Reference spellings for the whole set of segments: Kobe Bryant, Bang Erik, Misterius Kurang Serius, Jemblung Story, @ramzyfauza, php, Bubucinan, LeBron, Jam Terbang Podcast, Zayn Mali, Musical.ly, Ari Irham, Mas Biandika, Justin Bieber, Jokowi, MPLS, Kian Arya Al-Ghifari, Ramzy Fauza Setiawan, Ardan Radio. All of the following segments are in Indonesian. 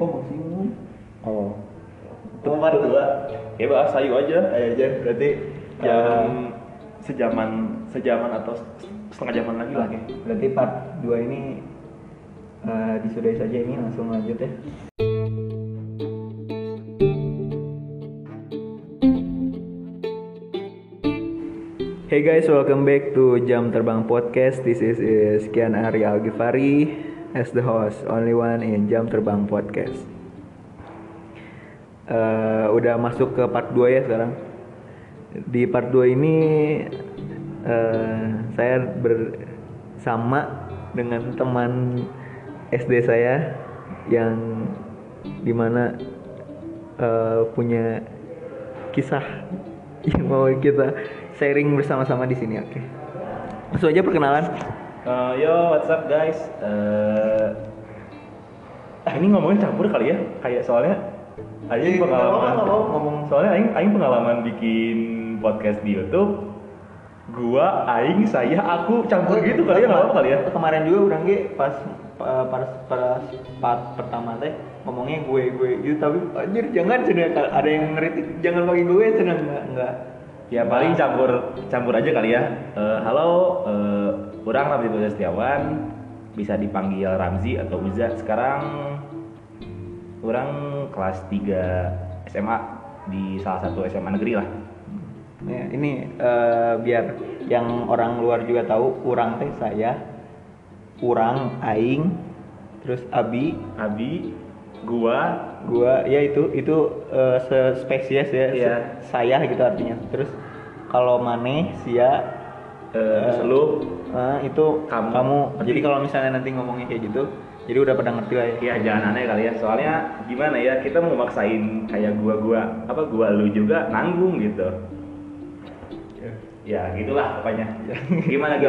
Oh singgung. Oh. Tempat dua. Ya bahas sayu aja. Ayo aja. Berarti jam sejaman atau setengah jaman lagi lah. Berarti part 2 ini disudahi saja, ini langsung lanjut ya. Hey guys, welcome back to Jam Terbang Podcast. This is Kian Arya Al-Ghifari as the host, only one in Jam Terbang Podcast. Udah masuk ke part 2 ya sekarang. Di part 2 ini saya bersama dengan teman SD saya yang dimana punya kisah yang mau kita sharing bersama-sama di sini. Oke. Langsung aja perkenalan. Yo, what's up guys? Ini ngomongin campur kali ya, kayak soalnya Aing pengalaman ngomong soalnya Aing pengalaman bikin podcast di YouTube. Gua, Aing, saya, aku campur gitu kali ya, nggak apa-apa kali ya. Kemarin juga orang ge pas pertama teh ngomongnya gue gitu, tapi anjir jangan cenah ada yang ngeritik, jangan pakai gue cenah enggak. Ya paling campur aja kali ya. Halo, orang Ramzy Fauza Setiawan, bisa dipanggil Ramzy atau Uza. Sekarang orang kelas 3 SMA di salah satu SMA negeri lah. Ya, ini biar yang orang luar juga tahu, urang teh saya, urang Aing, terus Abi, gua ya itu spesies ya, yeah. Saya gitu artinya. Terus kalau maneh sia selu itu kamu. Jadi kalau misalnya nanti ngomongnya kayak gitu, jadi udah pada ngerti lah ya. Iya, jangan aneh kali ya. Soalnya gimana ya, kita mau maksain kayak gua lu juga nanggung gitu. Ya gitulah pokoknya. Gimana.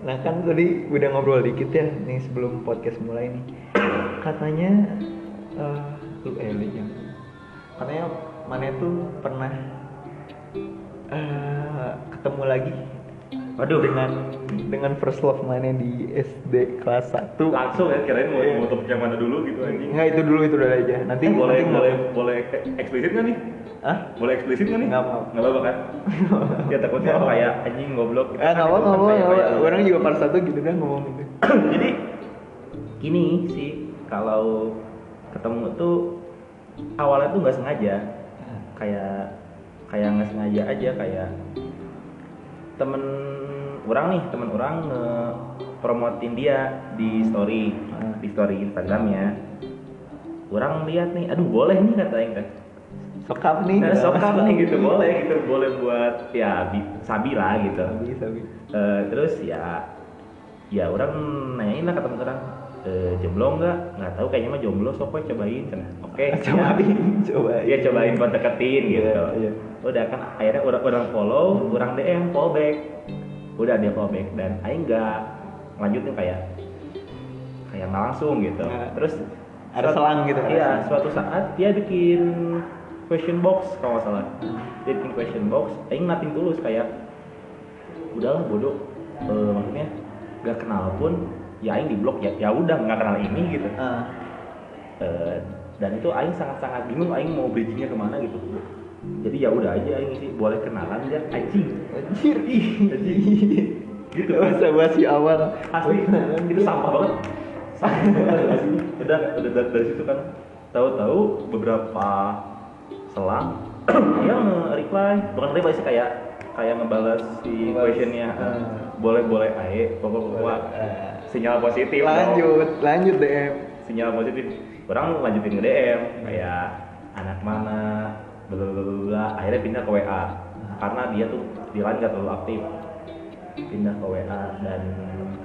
Nah kan tadi udah ngobrol dikit ya nih sebelum podcast mulai nih. Katanya katanya Mane tuh pernah ketemu lagi. Waduh, dengan first love mana di SD kelas 1. Langsung ya, kirain mau top yang mana dulu gitu anjing. Enggak, itu dulu aja. Nanti boleh eksplisit enggak nih? Hah? Boleh eksplisit enggak nih? Enggak apa-apa kan? Ya takutnya kayak anjing goblok gitu. Enggak apa-apa. Orang juga kelas 1 gitu kan ngomong gitu. Jadi gini sih, kalau ketemu tuh awalnya tuh enggak sengaja. Kayak enggak sengaja aja, kayak temen orang nge-promotin dia di story Instagramnya. Orang lihat nih, aduh boleh nih katanya kan, sokap nih gitu, boleh buat ya sabi lah gitu. Sabi. Terus ya orang nanyain lah ke temen orang, jomblo nggak tahu, kayaknya mah jomblo, soalnya cobain kan. Oke, cobain ya, cobain buat deketin gitu. Yeah. Udah kan akhirnya orang follow, orang DM follow back, udah dia follow back dan Aing nggak lanjutin, kayak nggak langsung gitu. Nah, terus ada selang gitu. Iya, suatu saat dia bikin question box kalau nggak salah. Dia bikin question box, Aing nating tulus kayak udahlah bodoh, maksudnya nggak kenal pun ya Aing di blok, ya udah nggak kenal ini gitu. Dan itu Aing sangat-sangat bingung, Aing mau bridgingnya kemana gitu. Jadi ya udah aja Aing sih, boleh kenalan aja anjir gitu sama si awal asli itu sampah banget. Udah dari situ kan, tahu-tahu beberapa selang dia bukan reply sih, kayak ngebales si questionnya. Boleh ae pokok sinyal positif, lanjut DM, sinyal positif. Orang lanjutin ke DM kayak anak mana bla. Akhirnya pindah ke WA karena dia tuh di LINE nggak terlalu aktif, pindah ke WA. Dan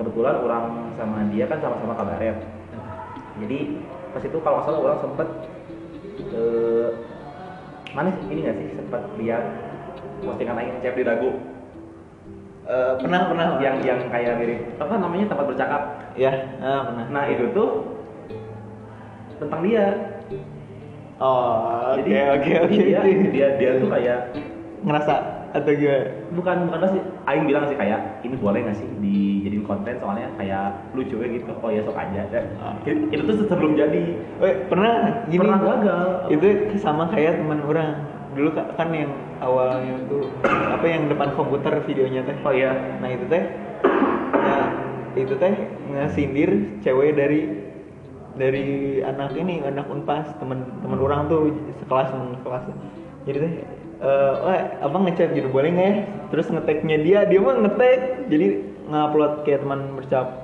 kebetulan orang sama dia kan sama-sama kabaret, jadi pas itu kalau nggak salah orang sempet manis ini nggak sih, sempet lihat postingan Aing cewek di Dago. Pernah yang kayak mirip apa namanya, tempat bercakap ya. Pernah. Nah itu tuh tentang dia. Oh, oke. Dia tuh kayak ngerasa atau gimana? bukan pasti aing bilang sih kayak ini boleh enggak sih dijadiin konten soalnya kayak lucu ya gitu. Oh ya sok aja. Itu tuh sebelum jadi. Pernah gagal. Itu sama kayak teman orang. Dulu kan yang awalnya tuh apa yang depan komputer videonya teh. Oh iya. Nah, itu teh ngesindir cewek dari anak Unpas, teman orang tuh sekelas. Jadi teh abang ngechat gitu boleh nggak ya? Terus ngeteknya dia mah ngetek, jadi ngupload kayak teman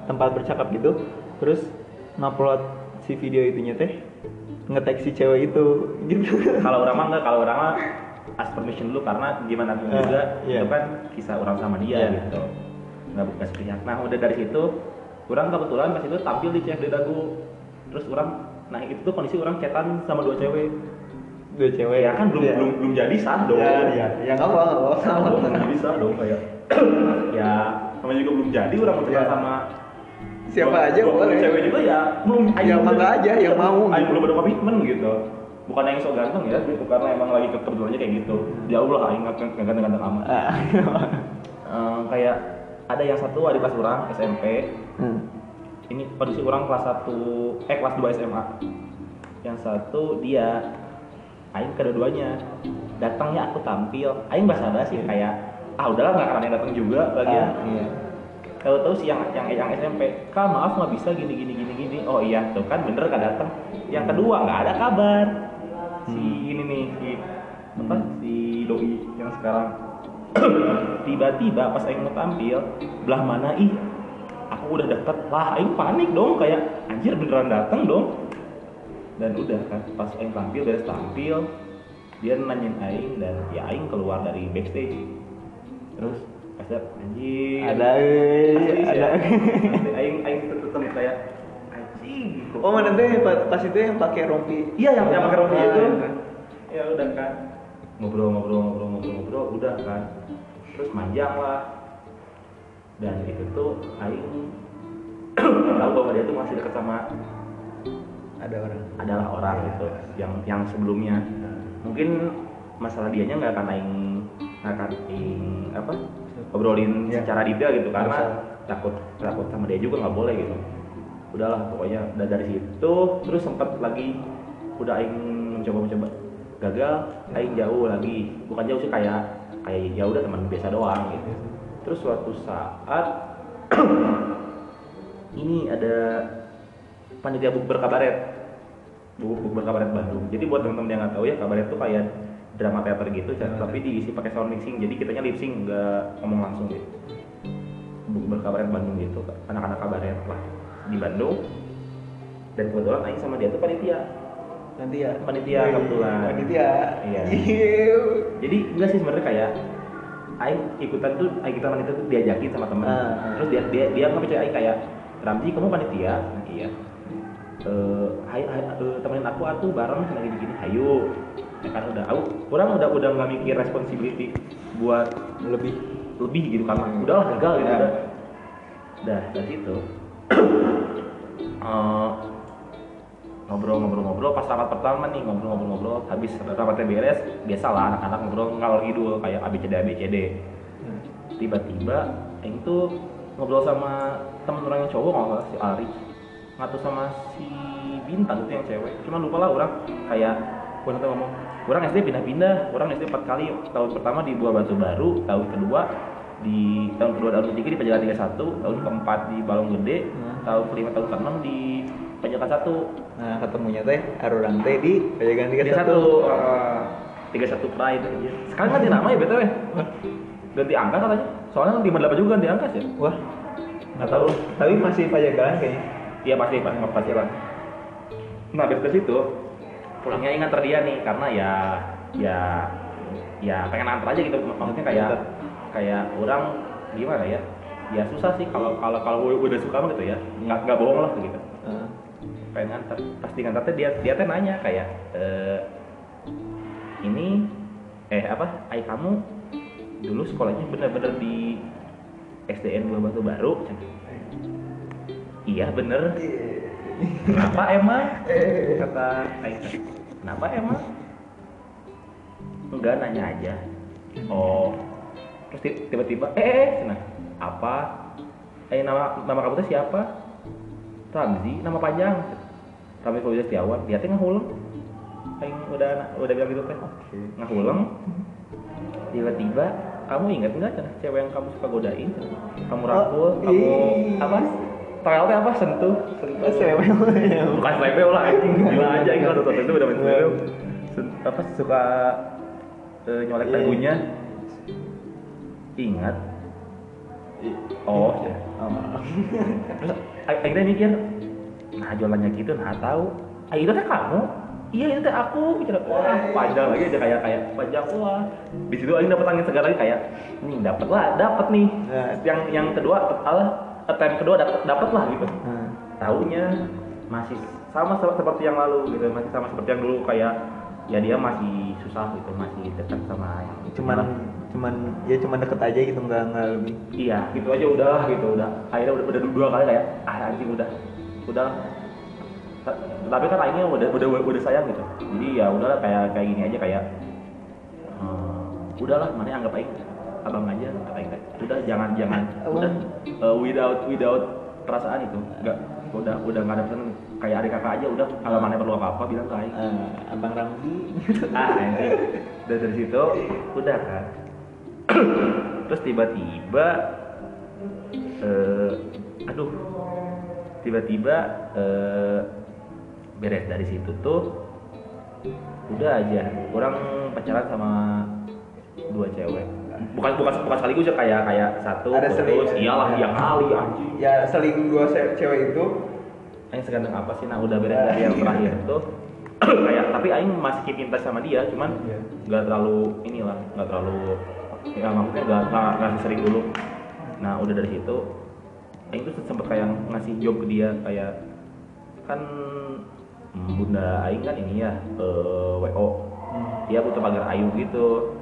tempat bercakap gitu, terus ngupload si video itunya teh ngetek si cewek itu gitu. Kalau orang mah ask permission dulu karena gimana pun juga itu kan kisah orang sama dia gitu, nggak buka sepihak. Nah udah dari situ orang kebetulan pas itu tampil di CFD Dagu, terus orang nah itu tuh kondisi orang chatan sama dua cewek ya kan belum jadi sah dong ya nggak bisa dong kayak ya namanya juga belum jadi orang mau cerita sama siapa aja boleh cewek juga ya yang mau ayo belum ada komitmen gitu, bukan yang sok ganteng ya gitu karena emang lagi kebetulannya kayak gitu jauh lah aing ganteng-ganteng amat kayak ada yang satu adik kelas orang SMP ini pada si orang kelas 2 SMA yang satu dia aing kedua-duanya datangnya aku tampil aing basa-basi kayak udahlah nggak karena yang datang juga lagi tahu sih yang SMP kan maaf nggak bisa gini. Oh iya tuh kan bener nggak datang. Yang kedua nggak ada kabar si ini nih si doi yang sekarang tiba-tiba pas aing mau tampil belah mana aku udah deket lah aing panik dong kayak anjir beneran datang dong. Dan udah kan pas aing tampil dia nanyain aing dan ya aing keluar dari backstage terus kasar anjing ada aing tertutup kayak anjing. Oh mana teh pas itu yang pakai rompi yang pakai rompi itu ya udah kan ngobrol udah kan terus manjang lah dan itu tuh aing tahu bahwa dia tuh masih dekat sama adalah orang gitu yang sebelumnya mungkin masalah dianya nggak akan obrolin secara detail gitu karena takut sama dia juga nggak boleh gitu. Udahlah pokoknya udah dari situ terus sempat lagi udah aing mencoba gagal aing jauh lagi bukan jauh sih kayak ya udah teman biasa doang gitu. Terus suatu saat ini ada panitia bukber kabaret Bandung. Jadi buat teman-teman yang nggak tahu ya kabaret tuh kayak drama teater gitu, tapi diisi pakai sound mixing. Jadi kitanya lip sync nggak ngomong langsung gitu. Bukber kabaret Bandung gitu, anak-anak kabaret lah di Bandung. Dan kebetulan aing sama dia tuh panitia kebetulan. Panitia. Iya. Jadi enggak sih sebenarnya kayak aing ikutan tuh kita panitia tuh diajakin sama teman. Terus dia nggak percaya aing kayak Ramzy kamu panitia, iya. Temenin aku atuh bareng lagi begini hayu ya kan udah kurang udah nggak mikir responsibility buat lebih gitu kan udahlah gagal gitu udah dari situ ngobrol pas rapat pertama nih ngobrol habis rapatnya beres biasalah anak-anak ngobrol ngalor ngidul kayak ABCD tiba-tiba yang tuh ngobrol sama temen orang yang cowok nggak si Ari atau sama si Bintang itu yang cewek, cuma lupa lah orang kayak kurang tahu ngomong. Kurang SD pindah-pindah, kurang SD 4 kali. Tahun pertama di Buah Batu Baru, tahun kedua tahun ketiga di Penjagaan 31, tahun keempat di Balonggede, tahun kelima tahun keenam di Penjagaan 1. Nah ketemunya teh Arurang teh di Penjagaan 31 Pride. Sekarang ganti nama ya BTW. Ganti angka katanya. Soalnya 58 juga ganti angka sih. Wah nggak tahu. Tapi masih Penjagaan kayaknya. Iya pasti. Nah beres itu pulangnya ingat dia nih karena ya pengen antar aja gitu maksudnya kayak orang gimana ya susah sih kalau udah suka mah gitu ya nggak bohong lah gitu. Pengen antar pasti ngantar dia teh nanya kayak ini kamu dulu sekolahnya bener-bener di SDN Buah Batu Baru iya bener. Kenapa emang? Kata Aisyah. Kenapa emang? Enggak nanya aja. Oh Terus tiba-tiba sana apa? Nama kamu tuh siapa? Ramzy, nama panjang. Ramzy Fauza Setiawan. Dia teh ngahuleng. Aing udah bilang gitu teh. Okay. Ngahuleng. Tiba-tiba kamu ingat enggak cenah cewek yang kamu suka godain? Kamu rakul, kamu apa? Terlalu apa sentuh. Bukan selebel lah, gila aja ini kalau itu udah main selebel. Apa suka nyolek dagunya? Ingat. Oh, ya. Terus akhirnya mikir, nah jualannya gitu, nah tahu. Itu teh kamu? Iya itu teh aku. Bicara, wah panjang lagi aja kayak panjang wah. Di situ akhirnya dapat angin segar lagi kayak, ini dapat nih. Yang kedua, attempt kedua dapat lah gitu. Taunya masih sama seperti yang lalu gitu, masih sama seperti yang dulu kayak ya dia masih susah gitu, masih dekat sama yang cuman deket aja gitu enggak lebih. Iya, gitu aja udah. Akhirnya udah dua kali kayak anjing udah. Tapi kan akhirnya udah sayang gitu. Jadi ya udahlah kayak gini aja kayak udahlah mana anggap aing abang aja kata aing. Udah jangan udah without perasaan itu. Enggak udah enggak ada perasaan kayak adik kakak aja udah kalau mana perlu apa-apa bilang ke aing. Abang Ramzy anjing. Udah dari situ udah kan. Terus tiba-tiba beres dari situ tuh udah aja orang pacaran sama 2 cewek. Bukan sekaligus ya kayak satu terus iyalah yang kali anjing. Ya seling 2 cewek itu aing seganteng apa sih nah udah beres dari yang terakhir tuh. Kayak tapi aing masih keep in touch sama dia cuman enggak terlalu inilah, enggak terlalu ya maksudnya enggak sering dulu. Nah, udah dari situ aing tuh sempat kayak ngasih job ke dia kayak kan bunda aing kan ini ya WO. Dia butuh pagar ayu gitu.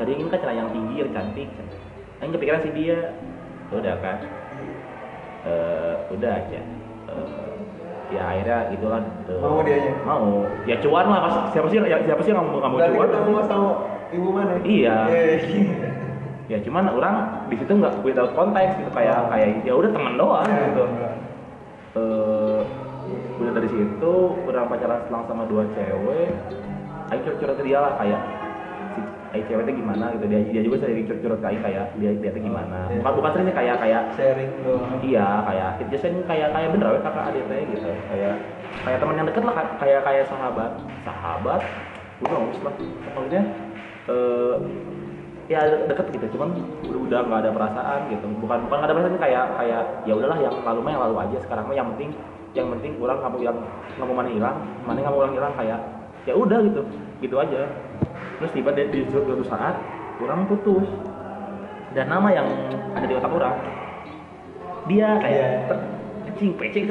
Jadi ingin kan cara yang tinggi, yang cantik. Aing kepikiran sih dia. Udah kan. Udah aja. Ya akhirnya gitulah mau dia aja mau ya cuan lah mas siapa sih yang nggak mau cuan kamu mas tahu ibu mana iya ya cuman orang di situ nggak without konteks gitu kayak ya udah teman doang gitu udah dari situ udah pacaran selang sama 2 cewek ayo curhat ke dia lah kayak si ayo ceweknya gimana gitu dia juga sering curhat kayak dia tuh gimana bukan seringnya kayak sharing doang iya kayak itu sering kayak bener we kakak adiknya gitu kayak teman yang deket lah kayak sahabat udah ngurus lah maksudnya ya deket gitu cuman udah nggak ada perasaan gitu bukan nggak ada perasaan kayak ya udahlah yang lalu aja sekarang mah yang penting kurang nggak mau mana hilang kayak ya udah gitu aja. Terus tiba di suatu saat orang putus dan nama yang ada di otak orang dia kayak pecing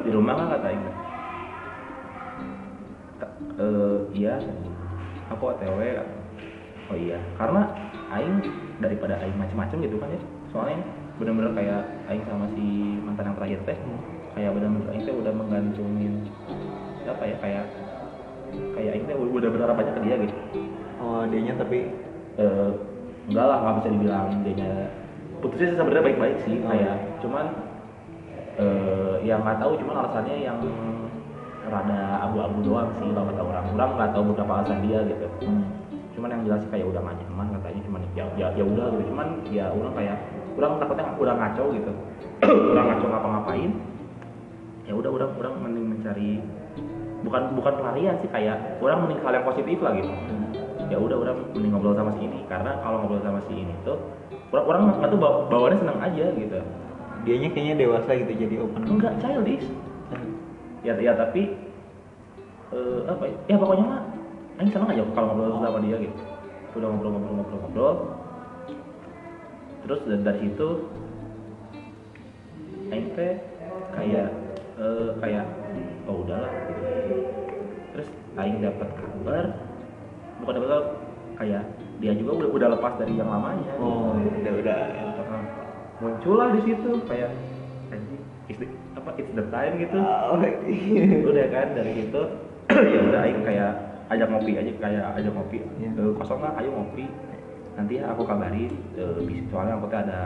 di rumah kan katain iya aku OTW oh iya karena aing daripada aing macam-macam gitu kan ya soalnya benar-benar kayak aing sama si mantan yang terakhir teh kayak benar-benar aing teh udah menggantungin apa ya kayak aing teh udah berharap banyak ke dia gitu. Oh, dianya tapi enggak lah enggak bisa dibilang dianya putusnya sebenarnya baik-baik sih kayak cuman yang enggak tahu cuman alasannya yang rada abu-abu doang sih kalau kata orang enggak tahu beberapa alasan dia gitu. Cuman yang jelas kayak udah enggak nyaman katanya cuman ya udah gitu cuman ya orang kayak kurang takutnya kurang kacau gitu. Kurang kacau ngapa-ngapain. Ya udah kurang mending mencari bukan pelarian sih kayak orang mending hal yang positif lah gitu. Ya udah orang mending ngobrol sama si ini karena kalau ngobrol sama si ini tuh orang nggak tuh bawaannya senang aja gitu. Dianya kayaknya dewasa gitu jadi open. Enggak childish. Ya tapi apa ya pokoknya mah aing senang aja kalau ngobrol sama dia gitu. Udah ngobrol. Terus dari situ aing teh kayak oh udahlah gitu. Terus aing dapat kabar bukan kayak dia juga udah lepas dari yang lamanya. Oh, gitu. udah muncullah di situ kayak anjing it's the time gitu. Udah kan dari situ ya udah aing kayak ajak ngopi aja, kayak ajak ngopi, kosong nggak, ayo ngopi, nanti aku kabarin, soalnya aku tuh ada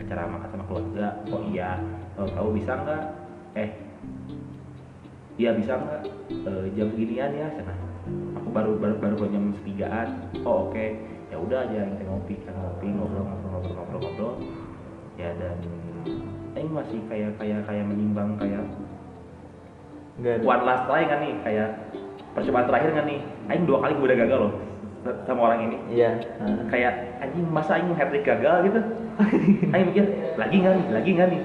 acara makan sama keluarga. Oh iya, kamu bisa nggak? Iya bisa nggak? Jam seginian ya, sana. Aku baru jam 3-an. Oh oke, ya udah aja kita ngopi, ngobrol. Ya dan ini masih kayak menimbang kayak one last try kan nih, kayak percobaan terakhir kan nih. Aing 2 kali gue udah gagal loh sama orang ini. Iya. Kayak anjing masa aing hat-trick gagal gitu. Aing mikir lagi nggak nih.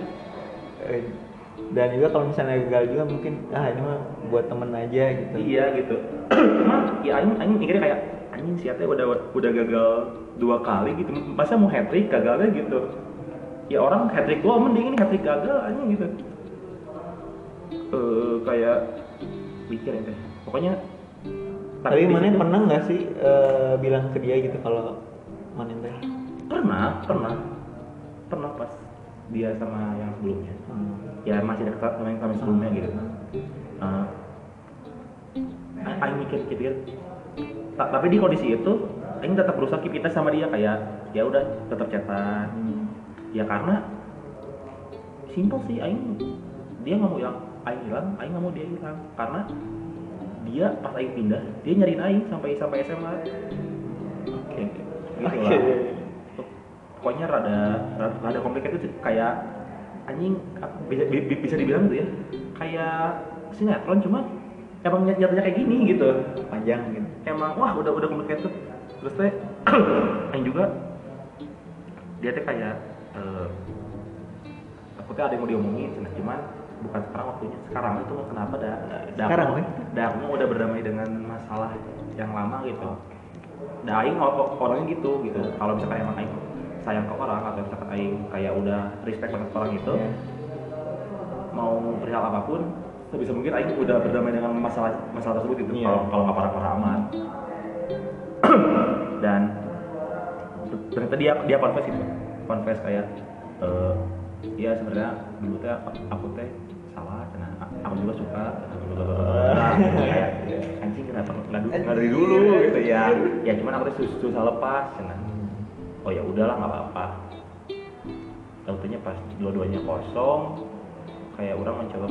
Dan juga kalau misalnya gagal juga mungkin ini mah buat temen aja gitu. Iya gitu. Cuma ya aing mikirnya kayak anjing siatnya udah gagal 2 kali gitu. Masa mau hat-trick gagalnya gitu. Ya orang hat-trick lo mending ini hat-trick gagal anjing gitu. Kayak mikir ya. Pokoknya tapi Manen pernah nggak sih bilang ke dia gitu kalau Manen teh? Pernah pas dia sama yang sebelumnya. Ya masih dekat sama yang sebelumnya gitu. Aing mikir, tapi di kondisi itu Aing tetap berusaha keep kita sama dia kayak ya udah tetap chatan. Ya karena simpel sih Aing, dia nggak mau yang Aing hilang, Aing nggak mau dia hilang karena dia pas Aing pindah, dia nyariin Aing sampai SMA. Oke. Gitu lah. Pokoknya rada komplikated tuh kayak anjing bisa dibilang tuh ya. Kayak sinetron cuma emang nyatanya kayak gini gitu. Panjang gitu. Emang wah udah komplikated. Terus teh Aing juga dia teh kayak takutnya ada yang mau diomongin cuman bukan sekarang waktunya, sekarang itu kenapa Damo udah berdamai dengan masalah yang lama gitu. Aing orangnya gitu. Kalau misalkan emang Aing sayang ke orang atau misalkan Aing kayak udah respect banget orang gitu, mau perihal apapun, sebisa mungkin Aing udah berdamai dengan masalah tersebut gitu. Kalau nggak parah-parah amat. Dan ternyata dia confess gitu, kayak ya sebenarnya dulu teh aku teh salah, karena aku juga suka kayak anjing kenapa nggak dari dulu gitu ya cuman aku teh susah lepas karena oh ya udahlah nggak apa-apa. Tentunya pas dua-duanya kosong kayak orang mencoba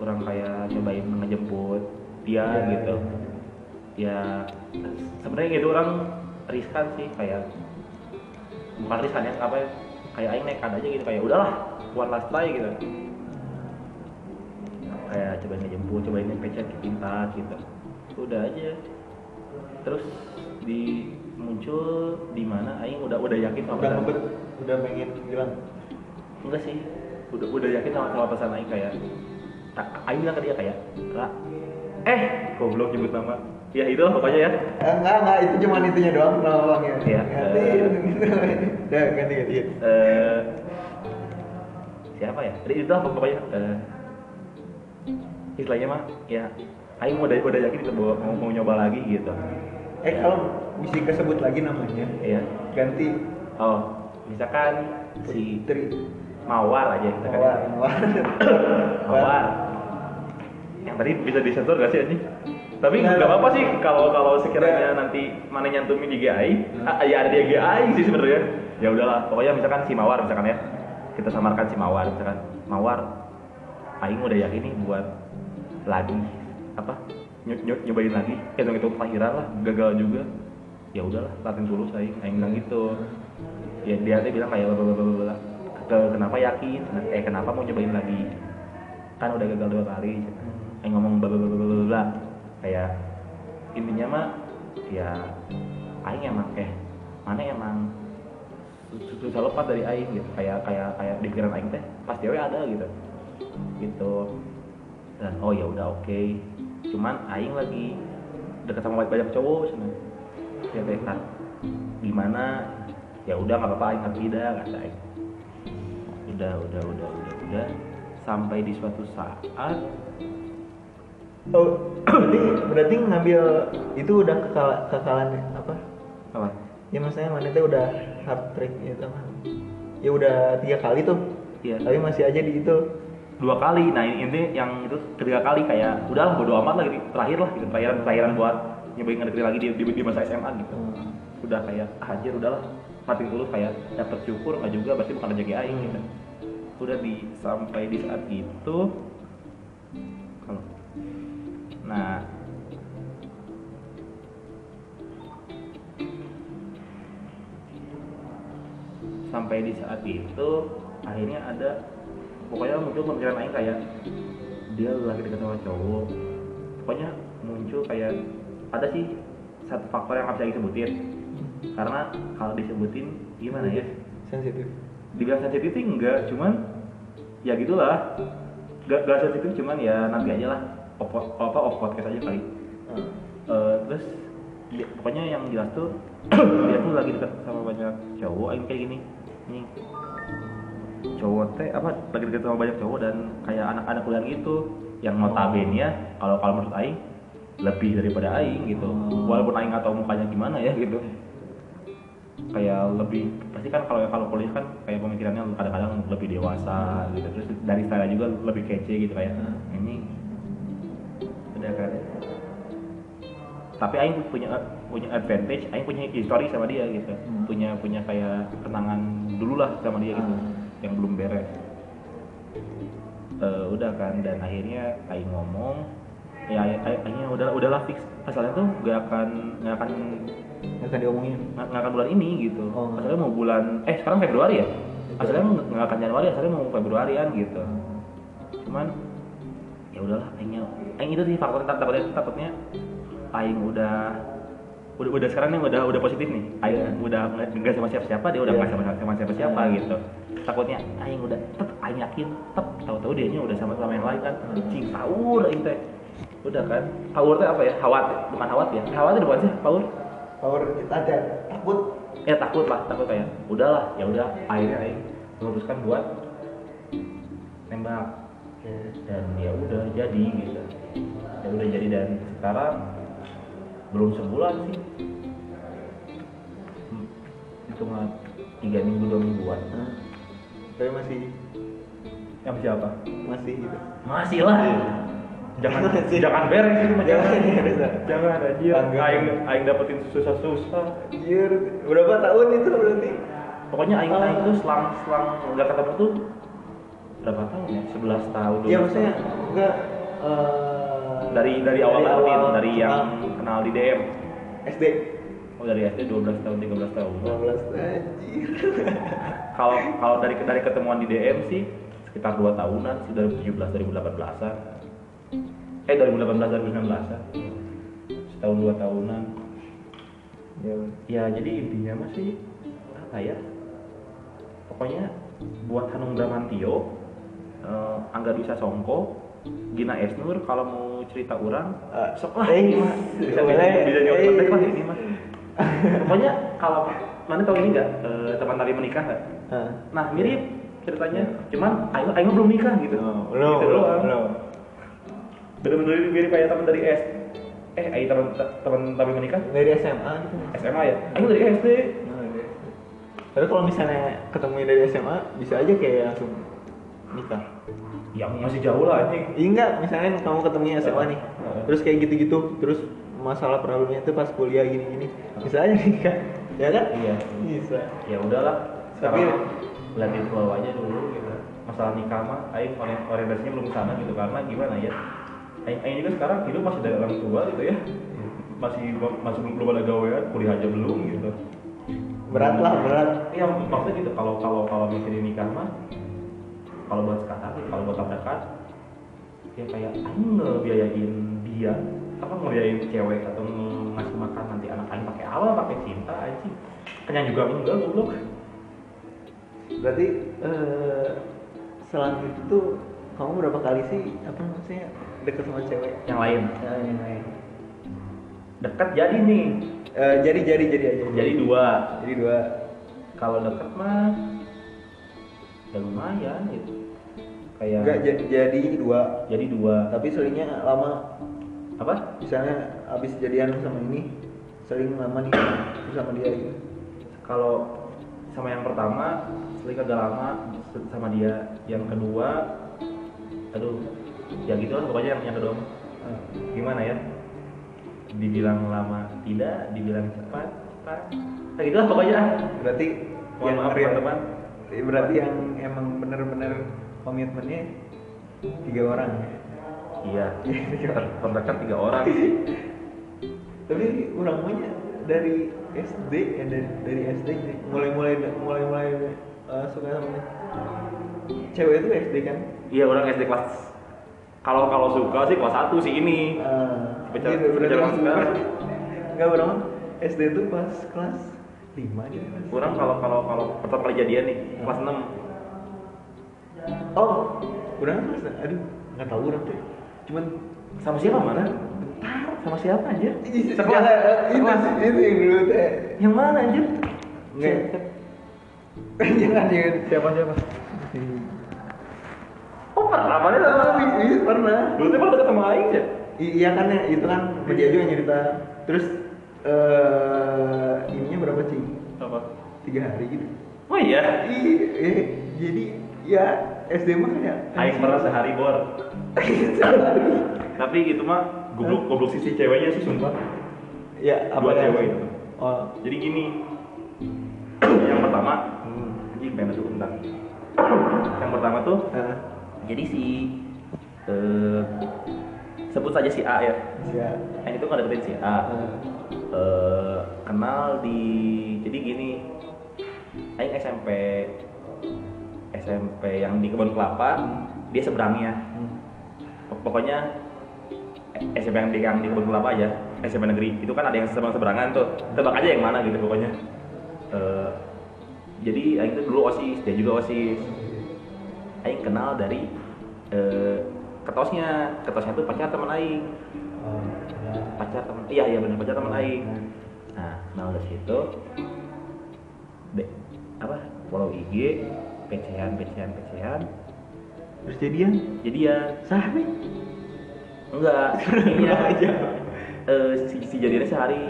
orang kayak nyobain ngejemput dia gitu ya. Sebenarnya gitu orang riskan sih, kayak bukan riskan ya, apa kayak Aing nekat aja gitu, kayak udahlah one last try gitu, kayak cobain ngejemput, cobain ngepecet ke pintas gitu, udah aja. Terus muncul di mana Aing udah yakin sama pesan, udah pengen bilang enggak sih, udah yakin sama pesan Aing, kayak Aing bilang ke dia kayak goblok nyebut nama. Ya itu pokoknya ya. Enggak, itu cuma itunya doang, tolong ya. Iya. Ganti. Siapa ya? Jadi itu pokoknya istilahnya mah ya Aing udah yakin kita mau nyoba lagi gitu. Kalau bisa kesebut lagi namanya. Iya. Ganti. Oh, misalkan si Tri Mawar aja kita kan. Mawar. Yang tadi bisa disensor enggak sih anjing? Tapi nggak apa-apa sih kalau sekiranya nanti Mane nyantumin di GAI, ya ada di GAI sih sebenarnya. Ya udahlah, pokoknya misalkan si Mawar misalkan ya, kita samarkan si Mawar misalkan. Mawar, Aing udah yakin nih buat lagi nyobain lagi. Itu akhiran lah, gagal juga. Ya udahlah, latin tulus Aing bilang gitu. Ya dia tuh bilang kayak bla. Kenapa yakin? Kenapa mau nyobain lagi? Kan udah gagal 2 kali. Aing ngomong bla. Kayak intinya mah ya Aing emang Mane emang susah lepas dari Aing gitu, kayak di pikiran Aing teh pas dewe ada gitu. Dan oh ya udah oke. Cuman Aing lagi dekat sama banyak cowok sana ya teh kan gimana, ya udah nggak apa-apa Aing kan tidak kata Aing udah sampai di suatu saat. Oh, berarti ngambil itu udah kekalahan apa? Ya maksudnya Mane teh udah hard trick gitu kan. Ya udah 3 kali tuh. Iya. Tapi masih aja di itu. dua kali, nah ini yang itu ketiga kali kayak udahlah bodo amat lah gitu, terakhir lah gitu, terakhiran buat nyobain ngedegri lagi di masa SMA gitu. Udah kayak anjir udahlah mati dulu, kayak dapet syukur nggak juga pasti bukan rezeki aing gitu. Udah di sampai di saat itu kalau nah sampai di saat itu akhirnya ada pokoknya muncul pemikiran aing kayak dia lagi dekat sama cowok, pokoknya muncul kayak ada sih satu faktor yang nggak bisa disebutin karena kalau disebutin gimana ya, sensitif, dibilang sensitif enggak, cuman ya gitulah, nggak sensitif, cuman ya nanti aja lah off podcast aja kali. Terus ya, pokoknya yang jelas tuh dia tuh lagi dekat sama banyak cowok, aing kayak gini nih cowok teh apa lagi deket sama banyak cowok dan kayak anak-anak kuliahan gitu yang notabene ya kalau menurut aing lebih daripada aing gitu, walaupun aing nggak tahu mukanya gimana ya gitu, kayak lebih pasti kan kalau kuliah kan kayak pemikirannya kadang-kadang lebih dewasa gitu, terus dari style juga lebih kece gitu kayak ini udah kan, tapi aing punya advantage, aing punya history sama dia gitu, punya kayak kenangan dulu lah sama dia gitu yang belum beres. Udah kan, dan akhirnya aing ngomong ya akhirnya udahlah fix, asalnya tuh nggak akan diomongin, nggak akan bulan ini gitu. Asalnya mau bulan sekarang Februari ya, asalnya nggak akan Januari, asalnya mau Februarian gitu. Cuman ya udahlah aing itu sih faktor takutnya aing udah sekarang nih udah positif nih, aing udah nggak sama siapa-siapa, dia udah nggak sama siapa-siapa gitu. Takutnya aing udah aing yakin tahu-tahu dia nya udah sama yang lain kan, cing taur aing teh. Udah kan, taur teh apa ya, bukan sih taur ada takut kayak udahlah ya udah, akhirnya aing memutuskan buat nembak dan ya udah jadi gitu, ya udah jadi. Dan sekarang belum sebulan sih, cuma 3 mingguan, tapi masih apa? Masih gitu. Masih lah. Jangan beres itu mah, jangan aja. Aing dapetin susah-susah. Anjir, berapa tahun itu berarti? Pokoknya aing itu selang enggak ketemu tuh berapa tahun ya? 11 tahun. Iya maksudnya enggak dari awal banget, dari yang kenal di DM. SD. Oh dari SD 12 tahun 13 tahun. 12 anjir. Kalau dari ketemuan di DM sih sekitar 2 tahunan, sih 2017 2018-an. 2018-2019-an. Setahun 2 tahunan. Ya jadi intinya masih apa ya? Pokoknya buat Hanung Bramantio, Angga Dwi Songko, Gina Esnur kalau mau cerita orang, sok lah. Bisa nyontek lah ini mah. Pokoknya kalau mana tahu ini enggak teman tari menikah enggak? Nah, mirip ceritanya. Cuman aing belum nikah gitu. Belum. Bener-bener mirip kayak teman dari S. Aing teman tari menikah dari SMA gitu. SMA ya. Aing dari SD. Tapi kalau misalnya ketemu dari SMA, bisa aja kayak langsung nikah. Ya masih jauh lah anjing. Iya enggak, misalnya kamu ketemunya SMA nih. Terus kayak gitu-gitu, terus masalah problemnya itu pas kuliah gini-gini. Bisa aja nikah. Ya kan? Iya. Bisa. Ya udahlah. Tapi liatin flow aja dulu gitu. Masalah nikah mah aing orientasinya belum sana gitu, karena gimana ya? Aing juga sekarang hidup masih dari orang tua gitu ya. Masih belum ada gawean, kuliah aja belum gitu. Berat. Iya, maksudnya gitu. Kalau mikirin nikah mah kalau buat sekarang, kalau buat terdekat ya kayak aing ngebiayain dia, apa ngebiayain cewek atau ngasih makan nanti anak aing pakai apa, pakai cinta aja. Kenyang juga enggak goblok. Berarti selang itu tuh kamu berapa kali sih apa maksudnya deket sama cewek yang lain? Yang lain. Deket jadi nih. Jadi aja. Jadi dua. Kalau deket mah ya lumayan gitu. Kayak enggak jadi dua. Tapi seringnya lama. Apa? Misalnya abis jadian sama ini sering lama nih sama dia gitu. Kalau sama yang pertama sering agak lama sama dia, yang kedua aduh ya gitu kan pokoknya yang kedua gimana ya, dibilang lama tidak, dibilang cepat nah gitu lah pokoknya. Berarti yang maaf teman-teman, berarti yang emang bener-bener komitmennya 3 orang. Iya, terdekat 3 orang. Tapi orang punya dari SD ya, dari SD mulai suka sama cewek itu SD kan? Iya, orang SD kelas. Kalau suka sih kelas 1 sih ini. Berarti enggak berapa? SD itu pas kelas 5 gitu. Kurang kalau pertama kali jadian nih, kelas 6. Oh, kurang kelas. Aduh, enggak tahu orang tuh. Cuman sama siapa mana? Bentar, sama siapa aja? Ini yang dulu teh. Yang mana anjir? Enggak. Jangan siapa-siapa. Oh, pernah mana sama? Iya, pernah. Dulu teh pernah ketemu aing ya? Iya kan ya, itu kan dia juga yang cerita. Terus ininya berapa sih? Apa? 3 hari gitu. Oh iya? Jadi ya SD mah ya aing pernah sehari bor. Tapi itu mah goblok sisi ceweknya sih sumpah. Ya, apa cewek itu? Oh, jadi gini. Yang pertama, anjing pengen masuk bentar. Yang pertama tuh jadi si sebut saja si A ya. Si A. Yang itu kan deketin si A. Kenal di jadi gini. Aing SMP yang di Kebun Kelapa, dia seberangnya. Pokoknya SMP yang di Kebun Kelapa aja, SMP negeri. Itu kan ada yang seberang-seberangan tuh. Tebak aja yang mana gitu pokoknya. Jadi aing itu dulu OSIS, dia juga OSIS. Aing kenal dari ketosnya tuh pacar teman aing. Pacar teman aing. Nah, kenal dari situ. Follow IG, pecehan. Terus jadian. Sehari? Enggak. Iya aja. Si jadiannya sehari 2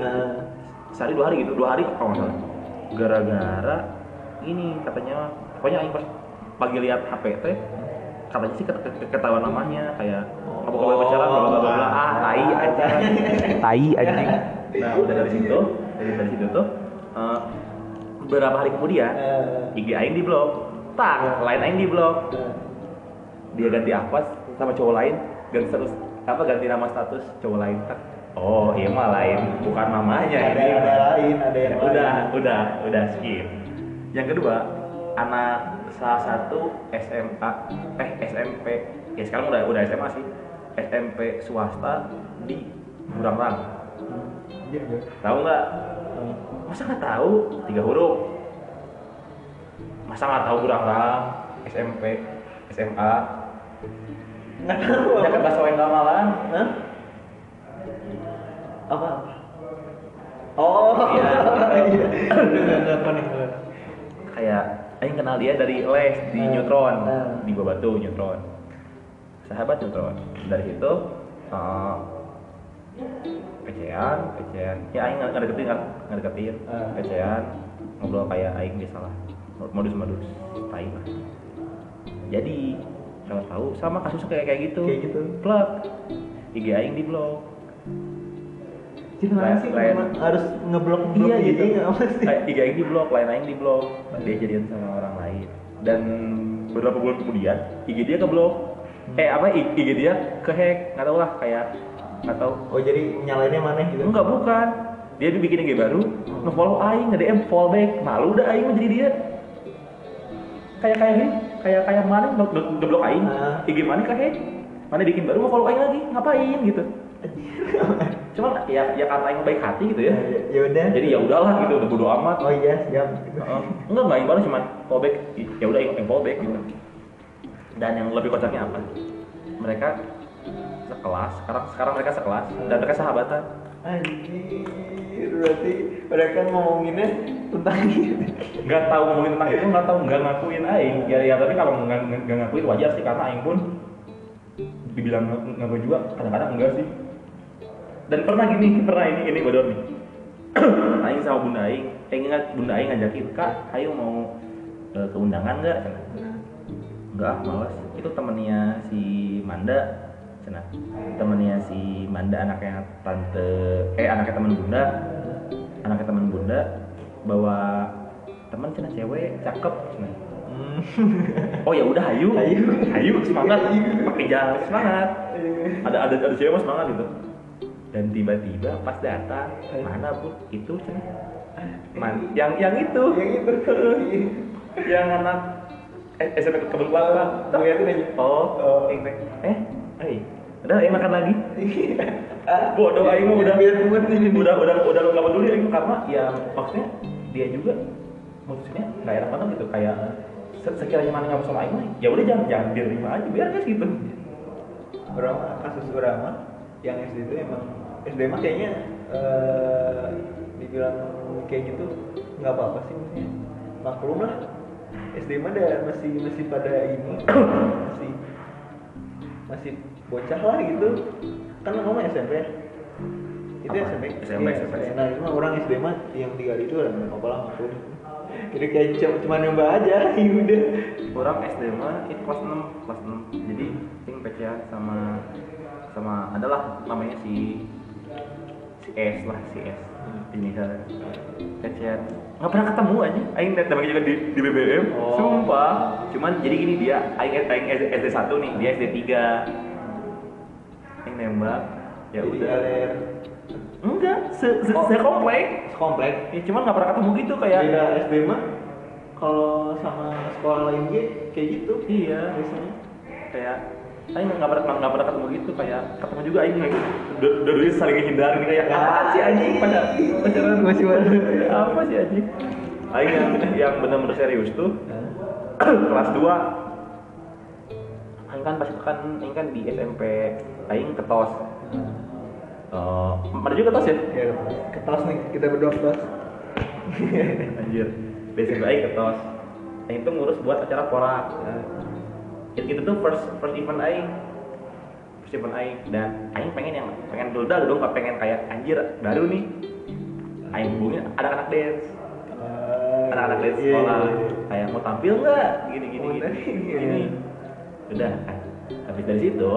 hari gitu, 2 hari kalau enggak salah. Gara-gara ini katanya, pokoknya aing pas pagi lihat HP teh katanya sih ketahuan namanya kayak ngapa-ngapa pacaran bla bla bla tai anjing. Nah, udah dari situ tuh beberapa hari kemudian IG aing diblok. Line aing diblok. Dia ganti apa sama cowok lain, ganti nama status cowok lain. Oh, iya mah lain, bukan namanya ini. Udah skip. Yang kedua, anak salah satu SMP ya sekarang udah SMA sih, SMP swasta di Burangrang. Tahu nggak? Masa nggak tahu? 3 huruf. Masa nggak tahu Burangrang SMP SMA? Nggak tahu. Jangan basahin ramalan. Hah? Apa? Oh iya. Kayak aing kenal dia dari les di Neutron, di Gua Batu Neutron. Sahabat Neutron. Dari situ pecean. Ya aing enggak deketin. Pecean, ngobrol kayak aing dia salah. Modus-modus tai lah. Jadi, kalau tahu sama kasus kayak gitu. Kayak gitu. Plak. IG aing di-blok. Harus ngeblok iya, gitu. IG aing di-blok, line aing di-blok. Dia jadian sama orang lain. Dan beberapa bulan kemudian IG dia keblok. IG dia kehack, enggak tahu lah kayak enggak tahu. Oh, jadi nyalainnya mana gitu? Enggak, bukan. Dia bikin IG baru, nge-follow aing, nge-DM follow back. Malu dah aing jadi dia. Kayak mana ngeblok aing. IG mana kehack? Mana bikin baru nge-follow aing lagi? Ngapain gitu? Cuman ya karena aing baik hati gitu ya. Ya udah. Jadi ya udahlah gitu, udah bodo amat. Oh iya, siap. Enggak aing baru cuman follow back. Ya udah aing follow back gitu. Dan yang lebih kocaknya apa? Mereka sekelas, sekarang mereka sekelas dan mereka sahabatan. Anjir, berarti mereka ngomonginnya tentang ini. Enggak tahu ngomongin tentang itu, enggak ngakuin aing. Ya tapi kalau enggak ngakuin wajar sih karena aing pun dibilang ngakuin juga kadang-kadang enggak sih. Dan pernah ini bodor nih. Aing sama bunda aing, ingat bunda aing ngajakin, "Kak, ayo mau ke undangan enggak?" Udah malas. Itu temennya si Manda. Cina. Temennya si Manda, anaknya tante, anaknya teman Bunda. Anaknya teman Bunda bawa teman Cina cewek cakep Cina. Oh ya udah ayo semangat, pakai jalan semangat. Ada cewek semangat gitu. Dan tiba-tiba pas datang mana pun itu Cina. Yang itu. Yang anak SMP kebetulan tuh liatin aja. Oh, udah ayo makan lagi. Bodoh aing mah udah lu enggak peduli aing karena ya maksudnya dia juga maksudnya enggak enak banget gitu kayak sekiranya mana ngomong sama aing mah ya udah jangan diterima aja biar guys gitu. Bro, kasus Urama yang SD itu emang SD mah kayaknya dibilang kayak gitu enggak apa-apa sih maksudnya. Maklum lah. SD mah masih pada ini masih bocah lah gitu kan ngomong SMP itu apa? SMP. Nah cuma orang SD mah yang tinggal itu lah apalah aku jadi kayak cuma nambah aja udah orang SD mah itu kelas 6 jadi ting pacaran sama adalah namanya si S inisial pacaran nggak pernah ketemu aja aing datang juga di BBM sumpah cuman jadi gini dia aing SD 1 nih dia SD 3 nembak ya jadi udah LR. Enggak sekomplek ya cuman nggak pernah ketemu gitu kayak beda SD mah kalau sama sekolah lain kayak gitu iya biasanya kayak aing nggak pernah ketemu gitu kayak ketemu juga aing kayak dari saling hindari kayak apa sih anjing pada pacaran masih apa sih anjing aing yang benar-benar serius tuh kelas 2 kan pas itu kan di SMP aing ketos. Mana juga ketos ya? Iya, ketos nih, kita berdua ketos. Anjir. Di SMP aing ketos. Aing tuh ngurus buat acara porak. Itu tuh first event aing. First event aing dan aing pengen dudal dong, pengen kayak anjir baru nih. Aing hubungin ada anak dance. Anak-anak dance sekolah kayak mau tampil enggak? Gini. Udah kan habis dari situ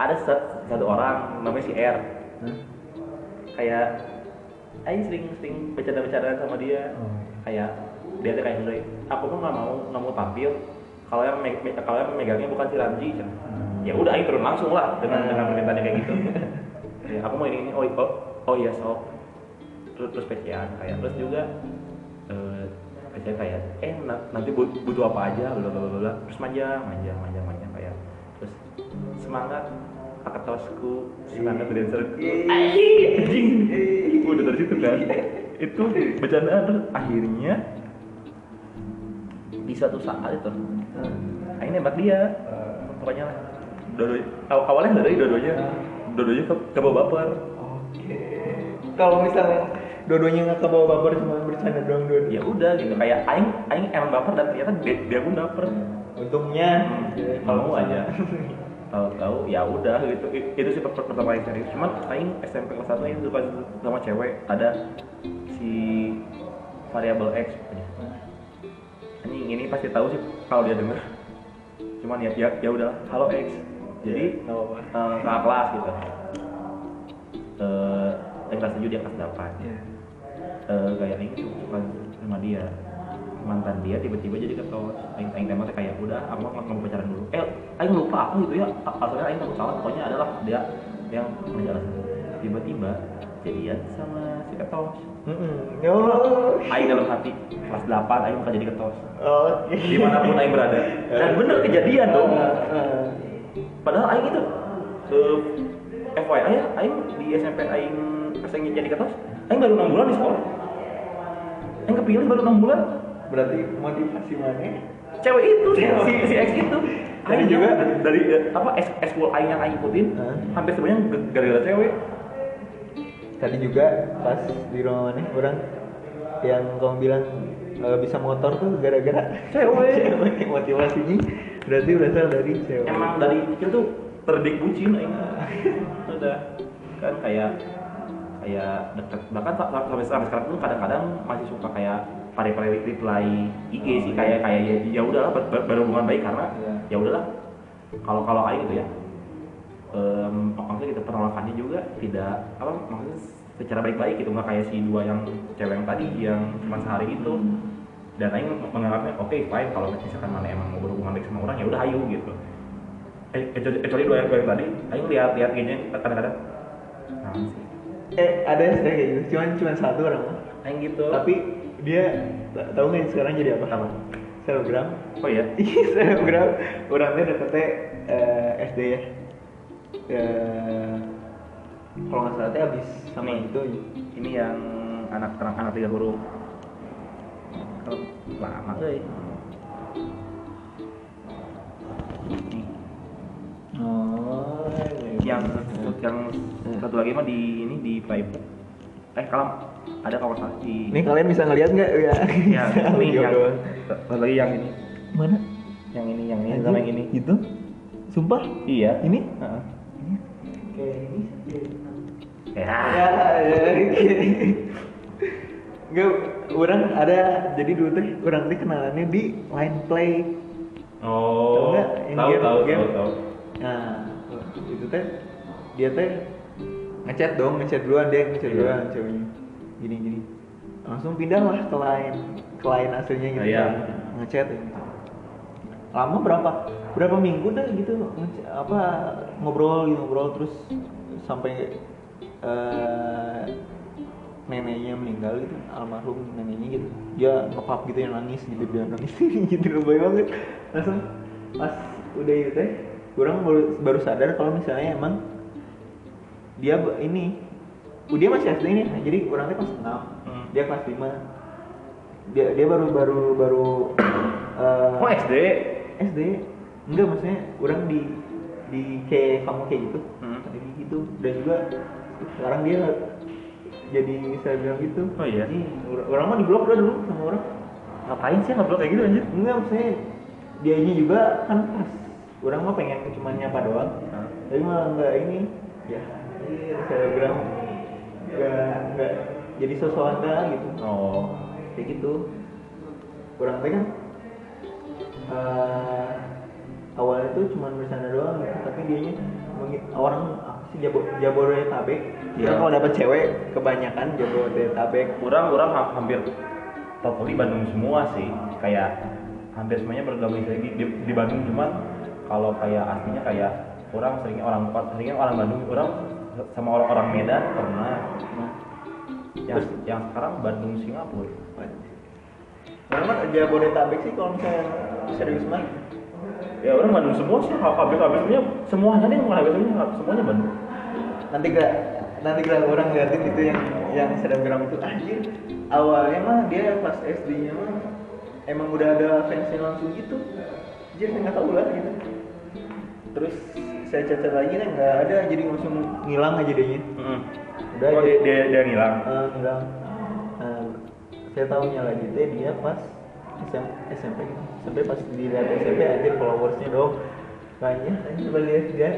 ada satu orang namanya si R kayak aing sering bercanda-bercandaan sama dia kayak dia tuh kayak mulai aku mah nggak mau tampil kalau yang megangnya bukan si Ramzy kan ya udah aing turun langsung lah dengan permintaannya kayak gitu ya, aku mau ini oh iya sok terus pecian kayak terus juga kayak nanti butuh apa aja bla bla terus manja kayak terus semangat pakai tosku semangat dancerku anjing udah dari situ kan itu bercandaan terus akhirnya di suatu saat itu akhirnya nembak dia pokoknya lah awalnya dari dua-duanya ke bawah baper oke kalau misalnya dua-duanya nggak kebawa baper cuma bercanda doang dua. Ya udah gitu kayak aing emang baper dan ternyata dia pun baper. Untungnya kalau aja. Kalau tahu ya udah gitu. Itu sih pertama yang serius. Cuman aing SMP kelas 1 itu sama cewek ada si variable X. Anjing ini pasti tahu sih kalau dia denger. Cuman ya udah halo X. Jadi enggak kelas gitu. Kelas 7 dia kelas 8. Kayak aing suka sama dia mantan dia tiba-tiba jadi ketos aing teman kayak udah aku mau pacaran dulu aing lupa aku gitu ya asalnya aing takut salah pokoknya adalah dia yang menjelaskan tiba-tiba jadian sama si ketos aing dalam hati kelas 8 aing bakal jadi ketos dimanapun aing berada dan bener kejadian dong padahal aing itu FYI aing di SMP aing kesengin jadi ketos aing baru 6 bulan di sekolah. Aing kepilih baru 6 bulan. Berarti motivasi mana? Cewek itu si X itu. Aing juga dari apa eskul aing yang aing ikutin, hampir semuanya gara-gara cewek. Tadi juga pas di rumah mana orang yang kamu bilang bisa motor tuh gara-gara cewek. Motivasinya berarti berasal dari cewek. Emang dari kecil tuh terdik bucin aing. Udah kan kayak deket bahkan sampai sekarang pun kadang-kadang masih suka kayak reply IG sih kayak ya udahlah berhubungan baik karena ya udahlah kalau aja gitu ya. Maksudnya kita penolakannya juga tidak apa maksudnya secara baik-baik gitu, nggak kayak si dua yang cewek yang tadi yang cuma sehari itu. Dan aing menganggapnya oke, fine kalau misalkan mana emang mau berhubungan baik sama orang ya udah ayo gitu. Kecuali dua yang tadi aing lihat kayaknya kadang-kadang ada yang kayak gitu, cuman satu orang aing gitu. Tapi dia tahu nggak sekarang jadi apa? Apa? Selebgram. Oh iya. Selebgram. Orangnya deketnya SD ya. Kalau nggak salah abis sama nih, itu ini yang anak 3 huruf lama deh. Oh, yang satu lagi mah di ini di Facebook. Kalau ada kalau salah di. Ini kalian bisa ngelihat nggak ya? Ya ini yang satu lagi yang ini. Mana? Yang ini sama yang ini. Itu? Sumpah? Iya. Ini? Heeh. Kayak ini. Enggak, orang ada jadi dulu tuh orang tuh kenalannya di Line Play. Oh. Tahu. Nah, itu teh dia teh ngechat duluan dia duluan ceweknya. Gini. Langsung pindah lah ke Line aslinya gitu. Iya. Ngechat gitu. Lama berapa minggu dah gitu apa ngobrol terus sampai neneknya meninggal gitu, almarhum neneknya gitu, dia ngepap gitu yang nangis gitu lebay banget. Langsung pas udah itu teh orang baru sadar kalau misalnya emang dia ini dia masih SD ini, jadi orangnya kelas 6 dia kelas 5 dia baru oh SD enggak, maksudnya orang di kayak kamu kayak gitu jadi gitu. Dan juga sekarang dia jadi misalnya bilang gitu. Oh iya. Jadi, orang mah diblok udah dulu sama orang. Ngapain sih ngeblok kayak gitu anjir? Enggak, maksudnya dianya juga kan pas orang mah pengen cuma nyapa doang. Tapi malah enggak ini ya. Instagram enggak jadi sosokan gitu. Oh, kayak gitu. Orang teh kan awalnya tuh cuma bersandar doang gitu, tapi dianya orang Jabodetabek. Ya. Kalau dapat cewek kebanyakan Jabodetabek. Kurang hampir totally Bandung semua sih. Kayak hampir semuanya bergabung di Bandung, cuman kalau kayak aslinya kayak kurang seringnya orang Bandung, orang sama orang Medan pernah. Nah. Yang sekarang Bandung Singapura. Orang Jabodetabek sih kalau misalnya serius mah. Ya orang Bandung semua sih, habis-habisnya semuanya nih, semuanya Bandung. Nanti gak orang liatin itu yang Instagram itu anjir. Awalnya mah dia pas SD-nya mah emang udah ada fansnya langsung gitu. Anjir, saya gak tau lah gitu. Terus saya cacat lagi nih, gak ada, jadi langsung ngilang aja dia. Udah aja. Dia ngilang? Ngilang. Saya taunya lagi itu dia pas SMP gitu. Sampai pas dilihat SMP akhir followersnya dong banyak anjir balik dia.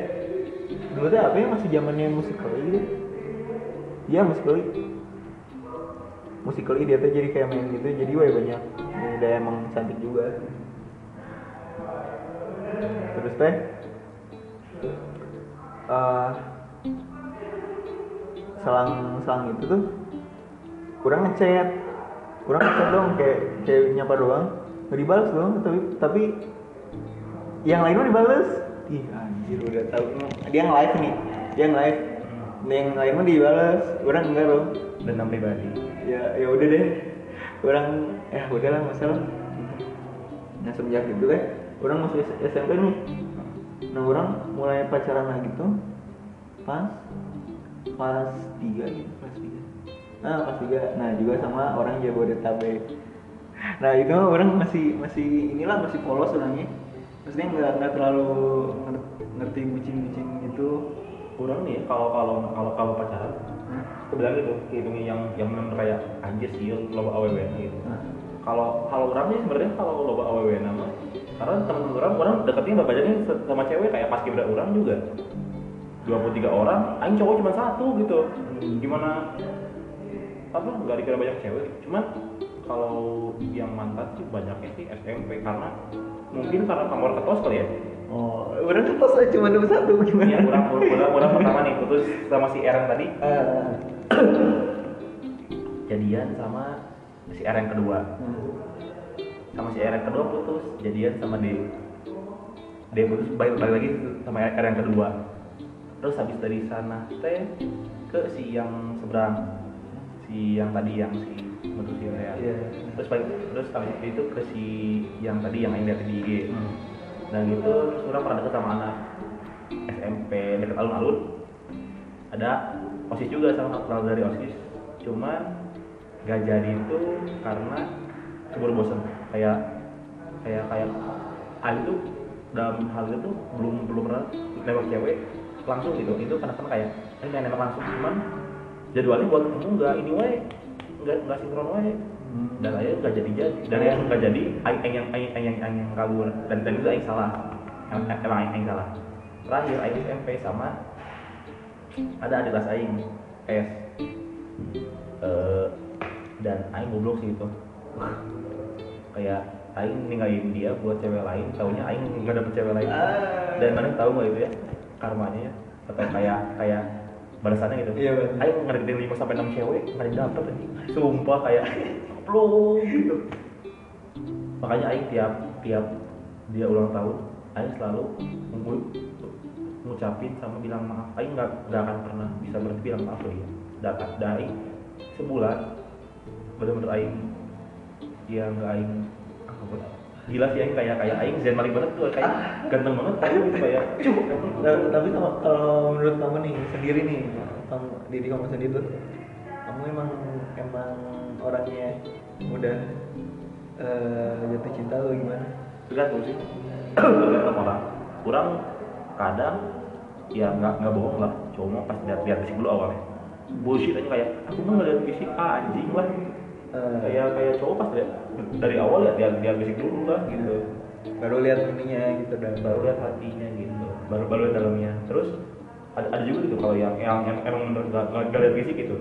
Dulu tuh apa ya masih zamannya Musical.ly gitu. Iya Musical.ly. Musical.ly dia tuh jadi kayak main gitu, jadi way banyak. Udah emang cantik juga. Terus teh selang itu tuh kurang ngechat dong kayak nyapa doang. Nggak dibalas dong, tapi yang lain mah dibalas. Ih anjir, udah tahu dia nge-live nih, yang lain mah dibalas, orang enggak dong. Dendam pribadi. Ya udah deh, orang udahlah masalah. Nah semenjak itu deh, orang masuk SMP nih. Nah orang mulai pacaran lagi tuh pas kelas 3. Nah juga sama orang Jabodetabek. Nah itu orang masih masih polos orangnya, maksudnya nggak terlalu ngerti bucin gitu. Kurang nih kalau pacaran aku bilang gitu hitungnya yang benar kayak anjir sih loba awewena gitu. Kalau orangnya sebenarnya kalau loba awewena mah karena temen orang deketnya bapaknya sama cewek kayak pas kibra orang juga 23 orang aing cowok cuma 1 gitu. Gimana apa nggak dikira banyak cewek, cuman kalau yang mantan sih banyaknya sih SMP, karena mungkin karena kamar ketos kali ya. Oh, orang ketos aja cuma 21 gimana? Iya, kurang pertama nih putus sama si Eren tadi. Jadian sama si Eren kedua. Sama si Eren kedua putus, jadian sama D putus, balik lagi sama Eren kedua. Terus habis dari sana teh ke si yang seberang, si yang tadi yang si menurut si Rea. Terus habis itu ke si yang tadi yang ada di IG. Dan gitu terus orang pernah deket sama anak SMP deket alun-alun, ada OSIS juga sama kenal dari OSIS, cuman gak jadi itu karena keburu bosen. Kayak Ali tuh dalam hal itu belum pernah nembak cewek langsung gitu, itu kadang-kadang kayak nembak langsung, cuman jadwalnya buat ketemu nggak ini wae, nggak sinkron wae, dan aja nggak jadi, dan yang nggak jadi aing yang kabur, dan itu aing salah, emang aing salah. Terakhir aing SMP sama ada adik kelas aing S, dan aing goblok sih itu, kayak aing ninggalin dia buat cewek lain, taunya aing nggak dapet cewek lain, dan mana tahu nggak itu ya karmanya, atau kayak balasannya gitu. Iya, aing ngedeketin 5-6 cewek, enggak dapet aja. Sumpah kayak plong gitu. Makanya aing tiap dia ulang tahun, aing selalu ngucapin sama bilang maaf. Aing enggak akan pernah bisa berhenti bilang maaf loh ya. Dari sebulan benar-benar aing dia enggak aing apa gila sih aing kayak aing zen mali banget tuh, kayak ganteng banget gitu ya. Tapi kalau menurut kamu nih sendiri nih, kamu sendiri tuh kamu emang orangnya mudah jatuh cinta atau gimana? Tergantung sih. Tergantung orang kadang ya nggak bohong lah, cuma pas lihat fisik dulu awalnya. Bullshit aja kayak aku mah ngeliat fisik anjing lah. Kayak cowok pas dari awal ya dia bisik dulu lah gitu, baru lihat ininya gitu, dan baru lihat hatinya gitu, baru lihat dalamnya. Terus ada juga gitu kalau yang emang nggak lihat bisik gitu,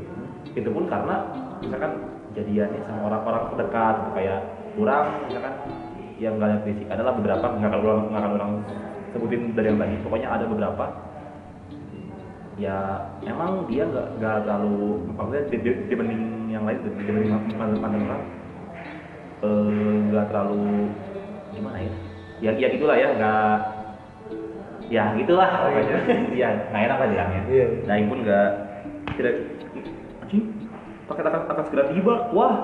itu pun karena misalkan jadiannya sama orang-orang terdekat gitu, kayak kurang misalkan yang nggak lihat bisik adalah beberapa, nggak akan orang sebutin dari yang tadi, pokoknya ada beberapa ya emang dia nggak terlalu maksudnya dibanding yang lain, dibanding mantan orang nggak terlalu gimana ya gitulah ya, nggak ya gitulah ya nggak enak lah bilangnya. Nah ini pun nggak tidak aji pakai takkan segera tiba. Wah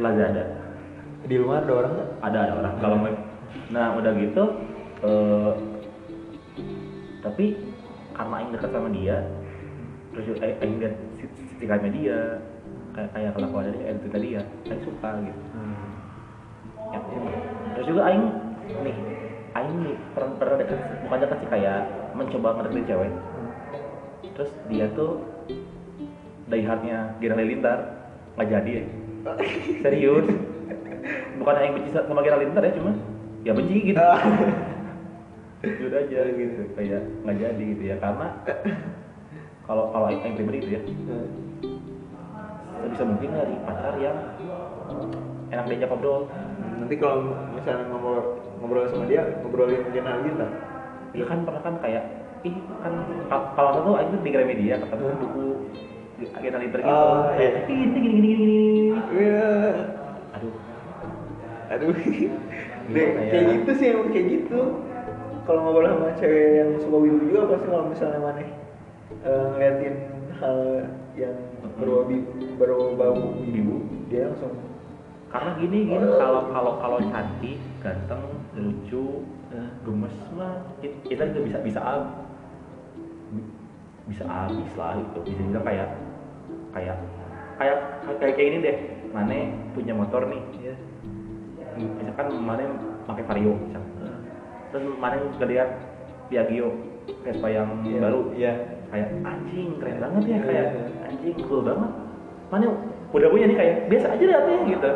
lagi ada di rumah ada orang nggak? Ada orang kalau mau. Nah udah gitu tapi karena aing dekat sama dia, terus aing lihat sikapnya dia, kayak kelakuannya dia, itu tadi ya aing suka gitu. Ya, terus juga aing nih pernah dekat, bukan dekat sih, kayak mencoba ngedeketin cewek. Terus dia tuh dari hardnya Gerang Lilintar nggak jadi ya. Serius, bukan aing benci sama Gerang Lilintar ya, cuma ya benci gitu. Jujur aja gitu, kayak nggak jadi gitu ya, karena kalau yang pribadi itu ya bisa mungkin dari pacar yang enak diajak ngobrol. Nanti kalau misalnya ngobrol sama dia, ngobrolin mungkin hal gitu ya kan, pernah kan kayak kan kalau satu aku di Gramedia ketemu buku kita liter gitu, kayak gini aduh kayak gitu sih, emang kayak gitu. Kalau ngobrol sama cewek yang suka wibu juga pasti kalau misalnya maneh ngeliatin hal yang berbau wibu, dia langsung karena gini kalau cantik, ganteng, lucu, gemes mah kita itu bisa habis lah itu. Bisa kayak ini deh. Maneh punya motor nih. Iya. Misalkan maneh pakai Vario misalkan. Terus kemarin ngeliat Piaggio Vespa yang baru, kayak anjing keren banget ya, kayak anjing cool banget. Mana udah punya nih, kayak biasa aja liatnya gitu.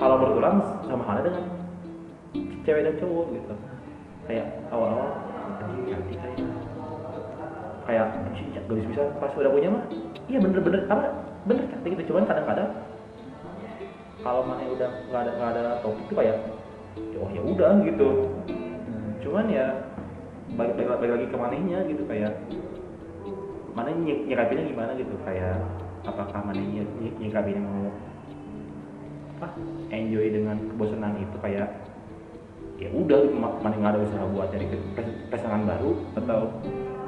Kalau menurut orang sama halnya dengan cewek dan cowok gitu, kayak awal-awal cantik kayak kayak garis bisa pas udah punya mah iya bener-bener apa bener cantik gitu, cuman kadang-kadang kalau mana udah nggak ada topik tuh kayak oh ya udah gitu, cuman ya balik lagi ke manehnya gitu, kayak mana nyikapinnya gimana gitu, kayak apakah mana nyikapinnya mau apa enjoy dengan kebosanan itu kayak ya udah mana nggak ada usaha buat cari pasangan baru, atau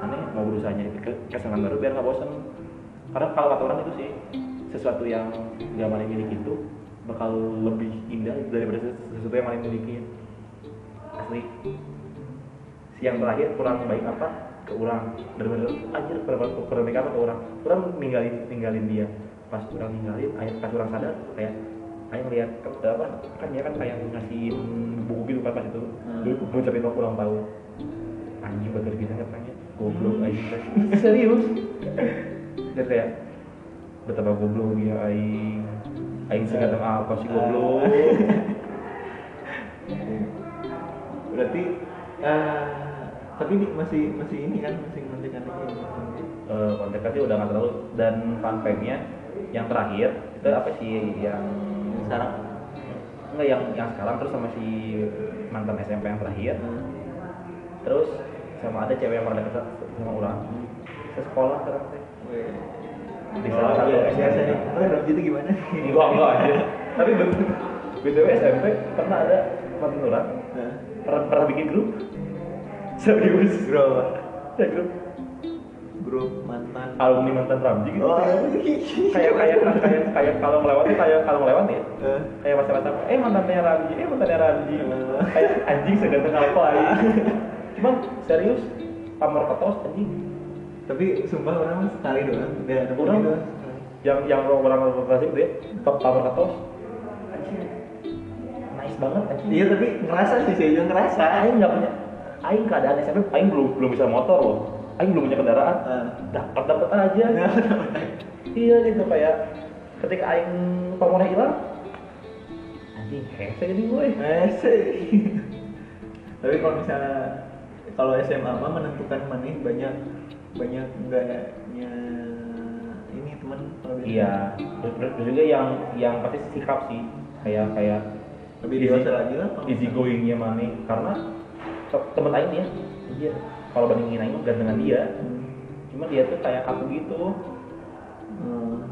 mana mau berusaha nyari pasangan baru biar nggak bosan. Karena kalau kata orang itu sih sesuatu yang nggak mana miliki itu bakal lebih indah daripada sesuatu yang mana miliki asli. Yang terakhir kurang baik apa ke orang, benar-benar ajar kurang baik apa ke orang, kurang ninggalin dia. Pas kurang ninggalin, pas kurang sadar kayak ayah ngeliat apa kan dia kan kayak ngasih buku gitu kan pas itu, dulu ngucapin aku ulang tahun, anjing bakal bisa katanya, goblok anjing serius. Dan kayak betapa goblok dia anjing segala apa sih goblok. Berarti tapi masih ini kan masih kontekan ini. Kontekan sih udah nggak terlalu. Dan fun fact-nya yang terakhir itu apa sih yang sekarang? Enggak yang sekarang terus sama si mantan SMP yang terakhir. Terus sama ada cewek yang pernah dekat sama orang. Sekolah sekarang teh. Di salah satu SMP. Ramzy itu gimana? Enggak aja. Tapi BTW SMP pernah ada mantan orang. Pernah bikin grup. Serius grup mantan alumni mantan Ramzy gitu. Kayak kalau melewat ya kayak macam-macam mantannya Ramzy kayak anjing seganteng apa aja. Cuma serius pamer ketos anjing, tapi sumpah orang sekali doang ya, orang gitu. yang orang berprestasi gitu ya, pamer ketos anjing nice banget anjing. Iya tapi ngerasa sih saya ngerasa anjing nggak punya. Aing keadaan SMP, aing belum bisa motor loh, aing belum punya kendaraan, dapat aja. Iya gitu kayak ketika aing pamornya hilang, anjing hese jadi gue. Hese. Tapi kalau SMA mah menentukan maneh banyak enggaknya ini teman kalau. Iya. Terus juga yang pasti sikap sih, kayak lebih dewasa lagi lah. Easy going-nya maneh karena temen lain ya, iya. Kalau bandingin lain mah gantengan dia, cuma dia tuh kayak aku gitu,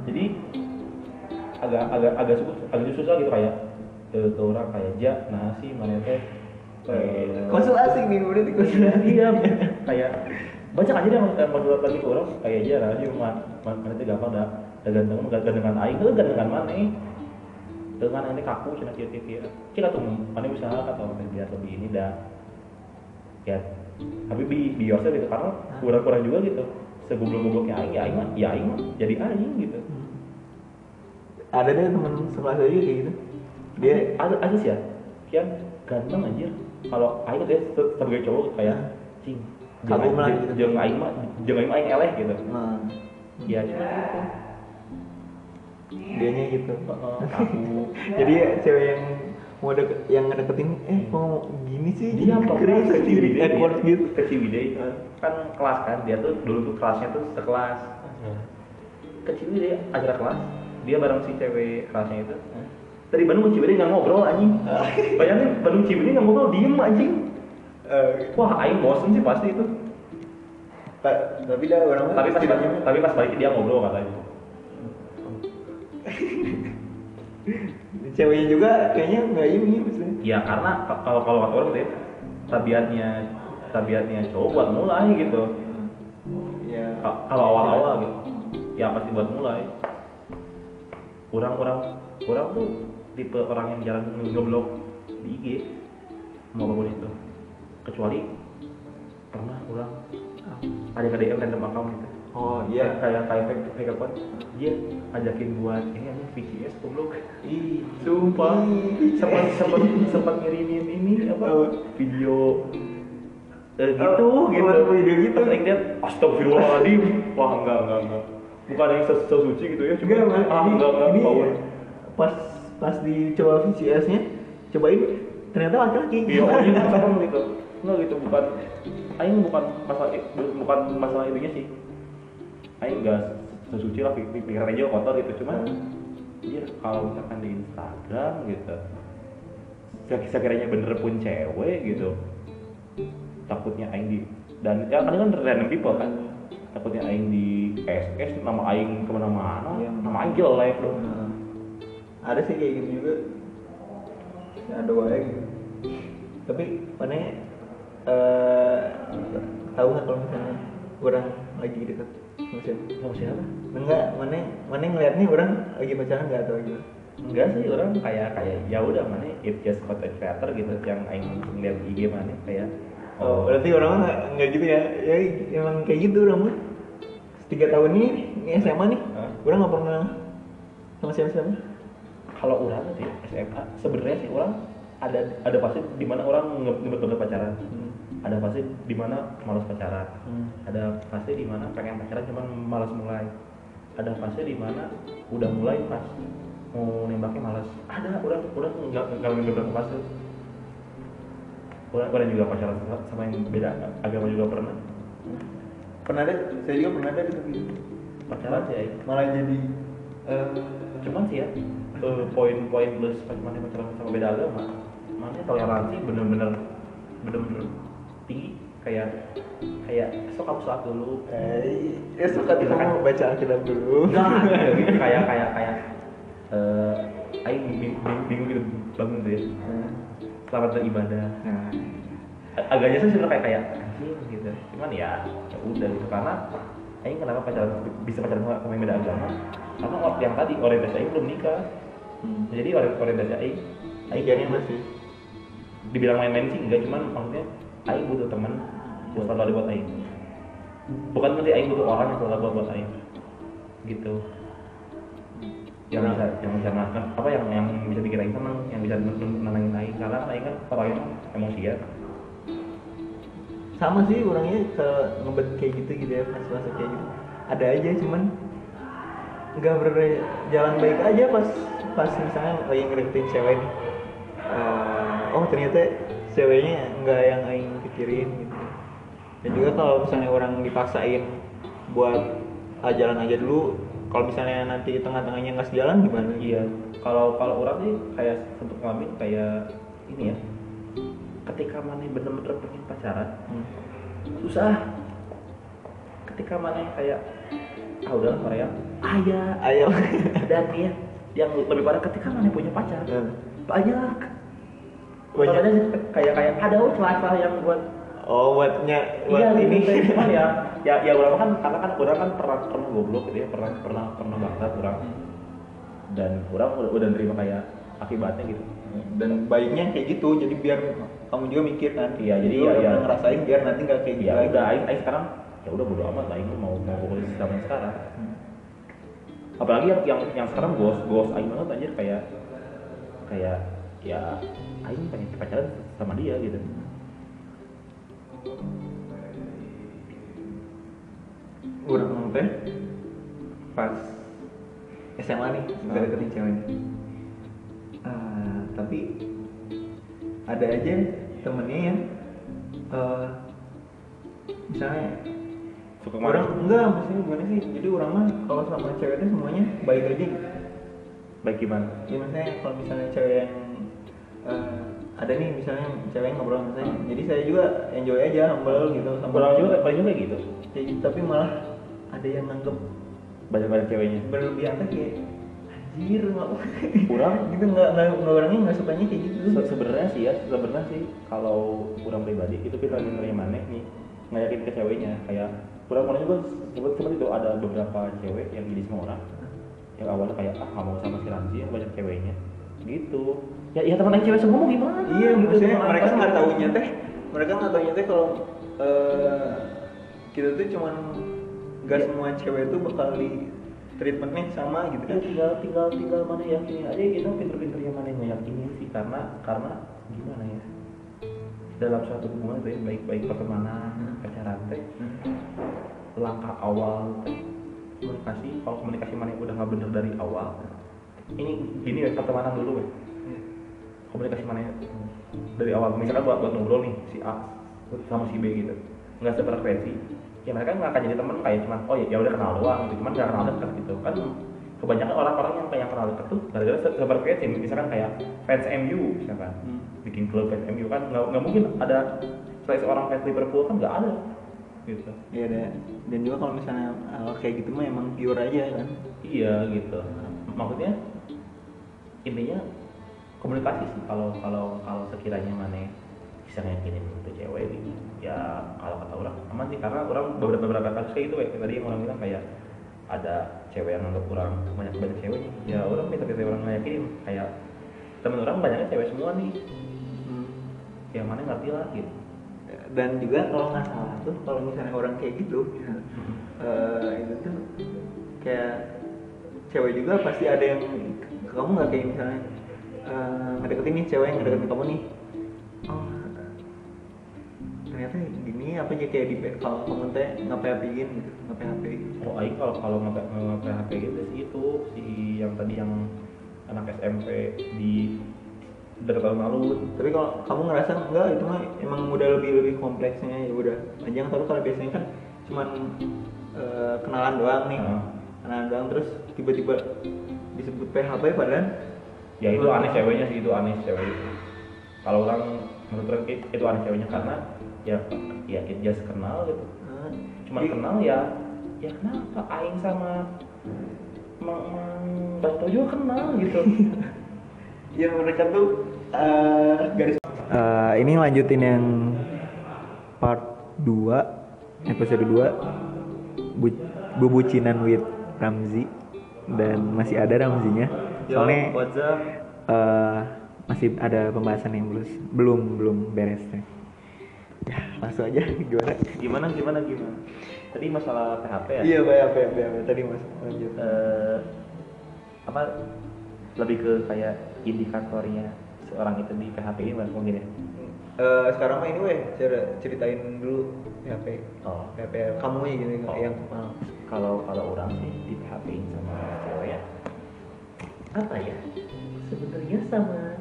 jadi agak susah gitu kayak ke orang kayak ja, nah si mana teh konsulasi nih udah dikonsulasi dia, kayak banyak aja yang menurut tadi ke orang kayak ja, nah si mana teh gampang dah gantengan aing, itu gantengan mana? Dengan ini kaku cina kira-kira, cina tuh mana usaha atau biar lebih ini dah. Ya, tapi biasa gitu karena kurang juga gitu. Segoblok-gobloknya aing mah jadi aing gitu. Ada deh teman sekelas aja kayak gitu. Dia ada sih ya. Kian ganteng anjir. Kalau aing tuh sebagai cowok kayak cing. Kagum lah gitu. Jangan aing mah aing eleh gitu. Nah. Iya gitu. Dianya gitu. Kaku. Jadi cewek yang mau yang ngedeketin mau gini sih dia keren kecil Edward gitu kecil Widai kan kelas kan dia tuh dulu tuh kelasnya tuh sekelas kecil Widai acara kelas dia bareng si cewek kelasnya itu dari Bandung Ciwidey nggak ngobrol anjing bayangin Bandung Ciwidey nggak ngobrol diem anjing wah aing bosen sih pasti itu tapi dia orang tapi pas balik dia ngobrol katanya ceweknya juga kayaknya nggak ini maksudnya. Ya karena kalau kata orang gitu ya, tabiatnya cowok buat mulai gitu. Ya. Kalau awal-awal gitu, ya pasti buat mulai. Kurang tuh tipe orang yang jarang ngeblok di IG, mau apapun itu. Kecuali pernah kurang ada KDM random account gitu. Oh iya kayak fake account dia ajakin buat ini aja VCS goblok. Ih, sumpah. Sempat ngirimin ini apa video gitu. Video gitu. Sering lihat astagfirullahaladzim. Wah, enggak. Bukan yang sesuci gitu ya. Cuma enggak. Pas dicoba VCS-nya, cobain ternyata laki-laki. Iya, gitu. Enggak gitu, bukan aing bukan masalah itunya sih. Aing enggak sesuci lah pikir aja kotor gitu, cuman anjir kalau misalkan di Instagram gitu. Sekiranya bener pun cewek gitu. Takutnya aing di dan ya kadang kan random people kan. Takutnya aing di SS nama aing kemana mana, ya. Nama aing jelek dong. Hmm. Ada sih kayak gitu juga. Ada wae gitu. Tapi panenya tahu kan kalau misalnya orang lagi dekat sama siapa? Enggak, mana ngelihatnya orang lagi pacaran enggak atau gitu. Enggak sih, orang kayak ya udah mana it just got a creator gitu yang aing ngelihat IG mana kayak oh, berarti orang enggak gitu ya. Ya emang kayak gitu orang mah. 3 tahun ini SMA nih. Orang enggak pernah sama siapa-siapa. Kalau orang nanti SMA sebenarnya sih orang ada fase di mana orang ngebet-ngebet pacaran. Ada fase di mana malas pacaran. Ada fase di mana pengen pacaran cuman malas mulai. Ada fase di mana udah mulai pas mau nembaknya malas. Ada orang enggak ngebet fase. Orang juga pacaran sama yang beda agama juga pernah. Pernah ada, saya juga pernah ada gitu. Pacaran sih malah jadi cuman sih ya. Poin-poin plus macam-macam sama beda agama, makanya toleransi bener-bener tinggi kayak esok aku sholat dulu, esok kita mau baca Al-Quran dulu, kayak aing bingung gitu bangun tuh ya, selamat beribadah, agaknya sih sebenarnya kayak gitu, cuman ya udah gitu karena aing kenapa bisa pacaran sama yang beda agama, karena waktu yang tadi orientasi aing belum nikah. Jadi orientasi Aing jadi masih dibilang main-main sih enggak, cuman maksudnya Aing butuh teman yang selalu buat Aing. Bukan berarti Aing butuh orang yang selalu buat Aing. Gitu. Yang bisa bikin Aing senang, yang bisa nenangin Aing. Karena Aing kan orangnya emosian. Sama sih orangnya kalau ngebet kayak gitu ya, pas-pas kayak gitu. Ada aja cuman nggak berjalan baik aja pas misalnya lagi ngereketin cewek nih oh ternyata ceweknya nggak yang aing pikirin gitu. Dan juga kalau misalnya orang dipaksain buat jalan aja dulu, kalau misalnya nanti tengah-tengahnya nggak sejalan gimana? Iya, kalau orang sih kayak untuk ngalamin kayak ini ya, ketika mana bener-bener pengen pacaran susah, ketika mana kayak ah udah Korea ayo dan dia yang lebih parah ketika mana punya pacar banyak kayak ada celah-celah yang buat ini cuman ya orang kan karena pernah goblok gitu ya, pernah bangsat orang, dan orang udah nerima kayak akibatnya gitu. Dan baiknya kayak gitu, jadi biar kamu juga mikir kan, jadi ngerasain biar nanti nggak kayak gitu. Udah aing sekarang ya udah bodo amat lah, ini mau fokus di zaman sekarang. Apalagi yang sekarang ghost aing banget anjir, kayak ya aing pengen pacaran sama dia gitu. Udah nonton pas SMA nih, udah deketin cewek nih. Tapi ada aja temennya yang misalnya suka orang enggak, maksudnya gimana sih? Jadi orang mah kalau sama ceweknya semuanya baik aja. Baik gimana? Ya maksudnya kalau misalnya cewek yang ada nih, misalnya cewek yang ngobrol sama saya, jadi saya juga enjoy aja, humble gitu. Orang juga gitu. Jadi, tapi malah ada yang nganggep banyak-banyak ceweknya. Berlebih atas kayak anjir, kurang gitu enggak orangnya enggak sukanya kayak gitu. Sebenarnya sih kalau kurang pribadi itu kita nilai maneh nih, ngayakin ke ceweknya kayak kurang-kurangnya gue seperti itu. Ada beberapa cewek yang jadi semua orang yang awalnya kayak nggak mau sama si Ramzy yang banyak ceweknya gitu ya teman yang cewek semua mau gimana iya gitu, maksudnya mereka nggak taunya kalau kita tuh cuman gak semua cewek tuh bakal di treatmentnya sama gitu kan. Tinggal mana yakinin aja, kita pinter-pinternya mana yang yakinin sih, karena gimana ya, dalam suatu hubungan itu baik-baik pertemanan, pacaran teh. Langkah awal komunikasi, kalau komunikasi mana udah enggak bener dari awal. Ini gini ya, pertemanan dulu. Komunikasi mana dari awal, misalkan buat ngobrol nih si A sama si B gitu, nggak sefrekuensi, ya mereka nggak akan jadi teman, kayak cuman oh ya udah kenal doang gitu, cuman nggak kenal dekat gitu kan. Kebanyakan orang-orang yang kayak kenal dekat tuh gara-gara sefrekuensi, misalkan kayak fans MU misalkan, bikin klub fans MU kan nggak mungkin ada seorang fans Liverpool kan, nggak ada gitu. Iya dan juga kalau misalnya kayak gitu mah emang pure aja kan. Iya gitu, maksudnya intinya komunikasi sih. Kalau sekiranya mana bisa ngeyakinin untuk cewek ini, ya kalau kata orang aman sih, karena orang beberapa kasus kayak itu kayak tadi yang orang bilang kayak ada cewek yang nganggap orang banyak cewek nih, ya orang minta orang ngeyakinin kayak temen orang banyaknya cewek semua nih, ya mana ngerti lah gitu. Dan juga kalau nggak salah tuh kalau misalnya orang kayak gitu itu tuh kayak cewek juga pasti ada yang kamu nggak kayak misalnya ngedeketin nih cewek yang ngedeketin kamu nih, oh ternyata gini apa aja kayak di kalau kamu teh nge-PHP-in gitu, nge-PHP. Oh aing kalau nge-PHP gitu sih itu si yang tadi yang anak SMP di derbalun. Tapi kalau kamu ngerasa enggak itu mah emang udah lebih kompleksnya, ya udah. Panjang terus kalau biasanya kan cuman kenalan doang nih. Kenalan doang terus tiba-tiba disebut PHP padahal ya itu aneh ceweknya sih, itu aneh cewek itu. Kalau orang menurut orang itu aneh ceweknya karena ya dia kenal gitu. Cuman kenal ya kenapa aing sama Mang Bato juga kenal gitu. Ya mereka tuh ini lanjutin yang part 2 episode 2 Bubucinan with Ramzy, dan masih ada Ramzinya soalnya. Masih ada pembahasan yang belum beres nih. Ya langsung aja gimana tadi masalah PHP ya. Iya PHP tadi mas lanjut apa lebih ke kayak indikatornya seorang itu di PHP ini mungkin ya. Sekarang mah ini ceritain dulu PHP. PHP kamu ya gitu yang kalau orang sih di PHP-in sama cewek ya. Apa ya? Sebenarnya sama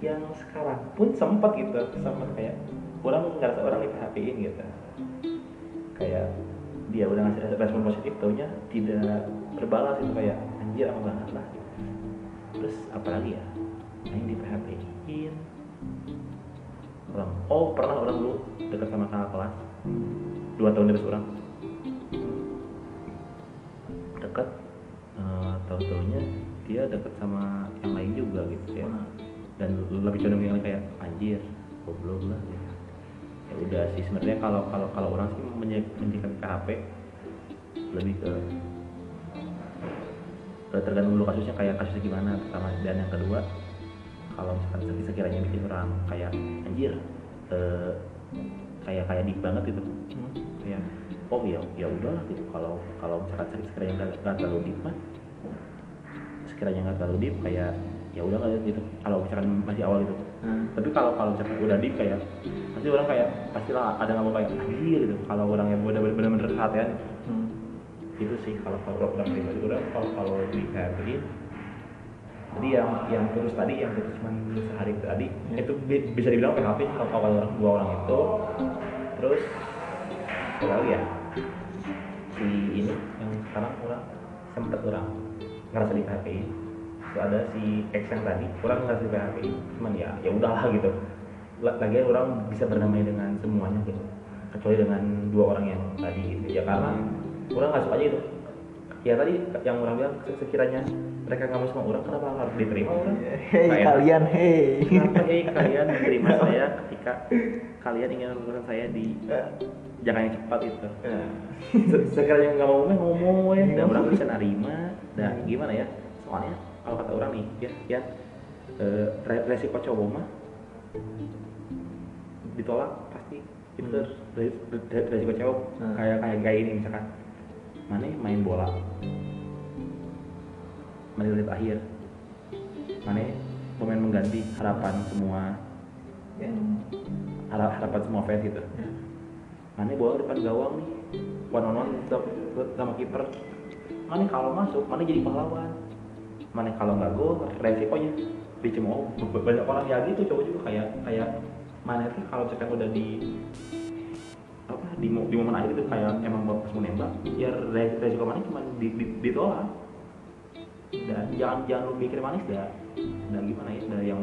yang sekarang pun sempat gitu, sama kayak orang ngerasa orang di PHP-in gitu. Kayak dia udah ngasih respon positif taunya tidak berbalas itu kayak anjir apa banget lah. Terus apalagi ya yang di PHP-in orang, pernah orang dulu dekat sama kakak kelas 2 tahun dari orang dekat, tahu-tahunya dia dekat sama yang lain juga gitu ya, dan lebih condong yang kayak anjir goblok lah gitu. Ya udah sih sebenarnya kalau orang sih menyikapi PHP lebih ke tergantung dulu kasusnya, kayak kasusnya gimana pertama, dan yang kedua kalau misalkan sekiranya bikin orang kayak anjir kayak dik banget gitu kayak oh ya udahlah gitu. Kalau misalkan sekiranya nggak terlalu dik mah kayak ya udah kayak gitu kalau misalkan masih awal itu. Tapi kalau misalkan udah dik kayak pasti orang kayak pastilah ada nggak mau kayak anjir gitu kalau orang yang udah benar-benar perhatian itu sih kalau udah terima juga kalau di kabinet jadi yang terus tadi yang cuma sehari tadi itu bisa dibilang PHP kalau orang dua orang itu. Terus kalau ya si ini yang sekarang orang sempat orang ngerasa di PHP itu ada si X yang tadi orang ngerasa di PHP cuman ya udahlah gitu, lagian orang bisa berdamai dengan semuanya gitu kecuali dengan dua orang yang tadi gitu ya, karena orang nggak suka aja itu. Ya tadi yang orang bilang sekiranya mereka nggak mau sama orang kenapa harus diterima orang? Kalian menerima saya ketika kalian ingin menemukan saya di jangan yang cepat itu. Sekiranya nggak mau ngomong dan orang bisa nerima, dan gimana ya? Soalnya kalau kata orang nih ya resiko cowok mah ditolak pasti itu resiko cowok kayak ini misalkan. Mana main bola, menit akhir, mana pemain mengganti harapan semua fans gitu. Mana bola depan gawang nih, one-on-one sama kiper. Mana kalau masuk, mana jadi pahlawan. Mana kalau nggak gol, resikonya dicemooh. Banyak orang ya gitu, cowok juga kayak mana sih kalau misalkan udah di di momen akhir itu kayak emang bagus menembak, ya resiko manis cuma ditolak. Dan jangan lu mikir manis dah. Dan gimana ya, yang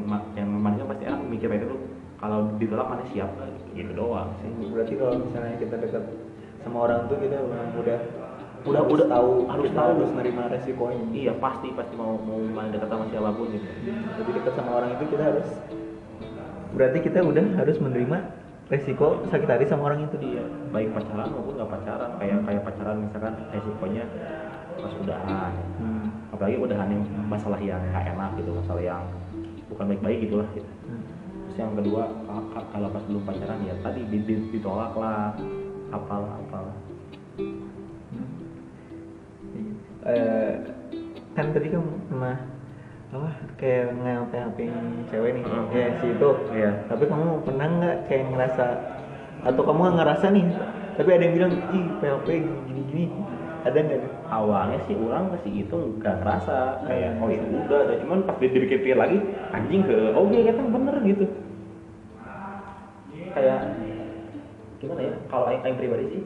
manisnya pasti enak mikir kayak itu. Kalau ditolak manis siap lah, gitu doang sih. Berarti kalau misalnya kita dekat sama orang tuh kita udah harus tahu harus menerima resikonya. Iya pasti mau main dekat sama siapapun gitu. Jadi dekat sama orang itu kita harus. Berarti kita udah harus menerima resiko sakit hati sama orang itu. Iya. Baik pacaran maupun nggak pacaran. Kayak pacaran misalkan resikonya pas udahan. Apalagi udahan yang masalah yang nggak enak gitu, masalah yang bukan baik-baik gitulah. Gitu. Terus yang kedua kalau pas belum pacaran ya tadi ditolak lah, apalah. Kan tadi kamu pernah kayak nge-HP-HP cewek nih ya si itu yeah. Tapi kamu pernah nggak kayak ngerasa atau kamu nggak ngerasa nih tapi ada yang bilang ih PHP gini ada nggak? Awalnya sih orang masih itu nggak ngerasa kayak oh ya udah cuman pas dipikir-pikir lagi anjing kayaknya bener gitu kayak gimana ya kalau yang pribadi sih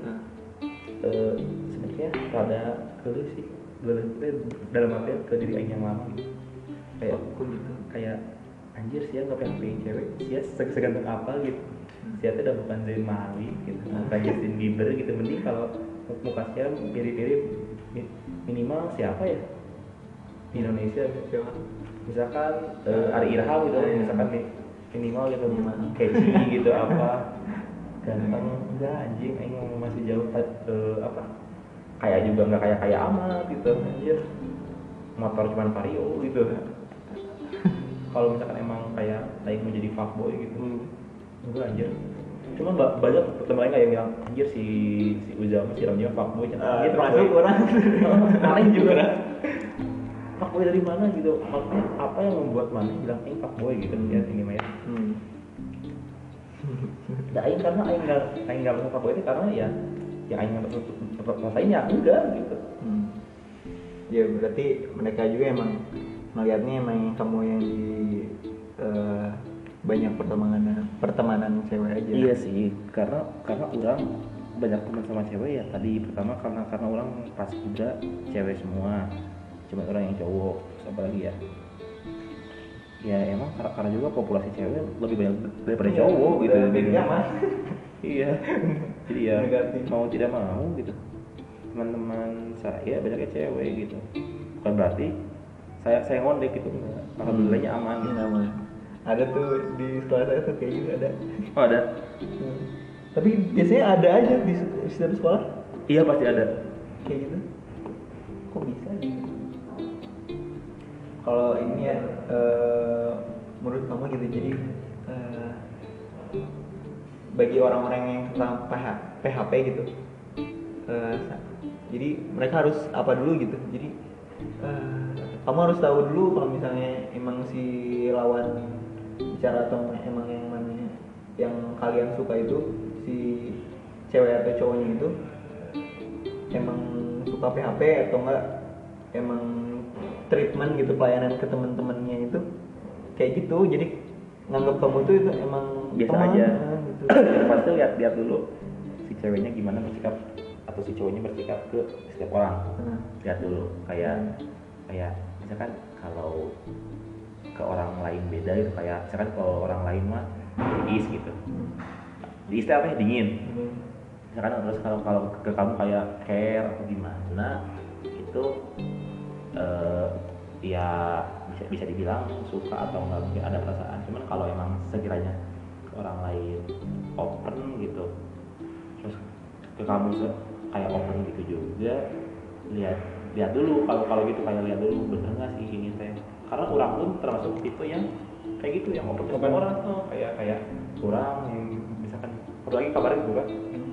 sebenarnya rada gelis sih dalam artian ke diri Aing yang lama gitu kayak aku gitu kayak anjir sih nggak pengen cewek sih seganteng apa gitu sih udah bukan Zayn Mali gitu bukan Justin Bieber gitu mending kalau muka sih mirip-mirip minimal siapa ya di Indonesia gitu misalkan Ari Irham gitu misalkan minimal gitu keci gitu apa ganteng enggak anjing Aing ngomong masih jauh kayak juga nggak kaya amat gitu anjir motor cuman Vario gitu kalau misalkan emang kayak Aing mau jadi fuckboy gitu enggak anjir cuma banyak teman Aing yang bilang anjir si Uzama si Ramzy fuckboy gitu masuk orang Aing juga fuckboy dari mana gitu maksudnya apa yang membuat mana bilang Aing fuckboy gitu ya ini mah ya nah Aing karena Aing nggak mau fuckboy itu karena ya yang Aing nggak rasanya enggak gitu. Ya berarti mereka juga emang melihatnya emang kamu yang di banyak pertemanan cewek aja. Iya sih, karena orang banyak teman sama cewek ya. Tadi pertama karena orang pas udah cewek semua, cuma orang yang cowok, apalagi ya. Ya emang karena juga populasi cewek lebih banyak daripada cowok gitu. Iya mas. Iya. Jadi ya negatif. Mau tidak mau gitu teman-teman saya banyaknya cewek gitu bukan berarti saya ngondek gitu alhamdulillahnya aman gitu. Aman ada tuh di sekolah saya tuh kayak gitu ada ada tapi biasanya ada aja di setiap sekolah iya pasti ada kayak gitu kok bisa gitu kalau ini ya menurut kamu gitu jadi bagi orang-orang yang tentang PHP gitu jadi mereka harus apa dulu gitu jadi kamu harus tahu dulu kalau misalnya emang si lawan bicara atau emang yang mana yang kalian suka itu si cewek atau cowoknya itu emang suka PHP atau enggak emang treatment gitu pelayanan ke teman-temannya itu kayak gitu jadi nganggap kamu tuh itu emang biasa aja gitu. Pasti lihat dulu si ceweknya gimana bersikap atau si cowoknya bersikap ke setiap orang lihat dulu kayak misalkan kalau ke orang lain beda gitu kayak misalkan kalau orang lain mah diis gitu diis itu apa ya dingin misalkan terus kalau ke kamu kayak care atau gimana itu ya bisa dibilang suka atau enggak mungkin ada perasaan cuman kalau emang sekiranya orang lain open gitu terus ke kamu kayak open gitu juga lihat dulu kalau gitu kayak lihat dulu bener nggak sih ini teh karena orang pun termasuk itu yang kayak gitu yang open ke orang tuh kayak orang yang misalkan apalagi kabarnya gitu kan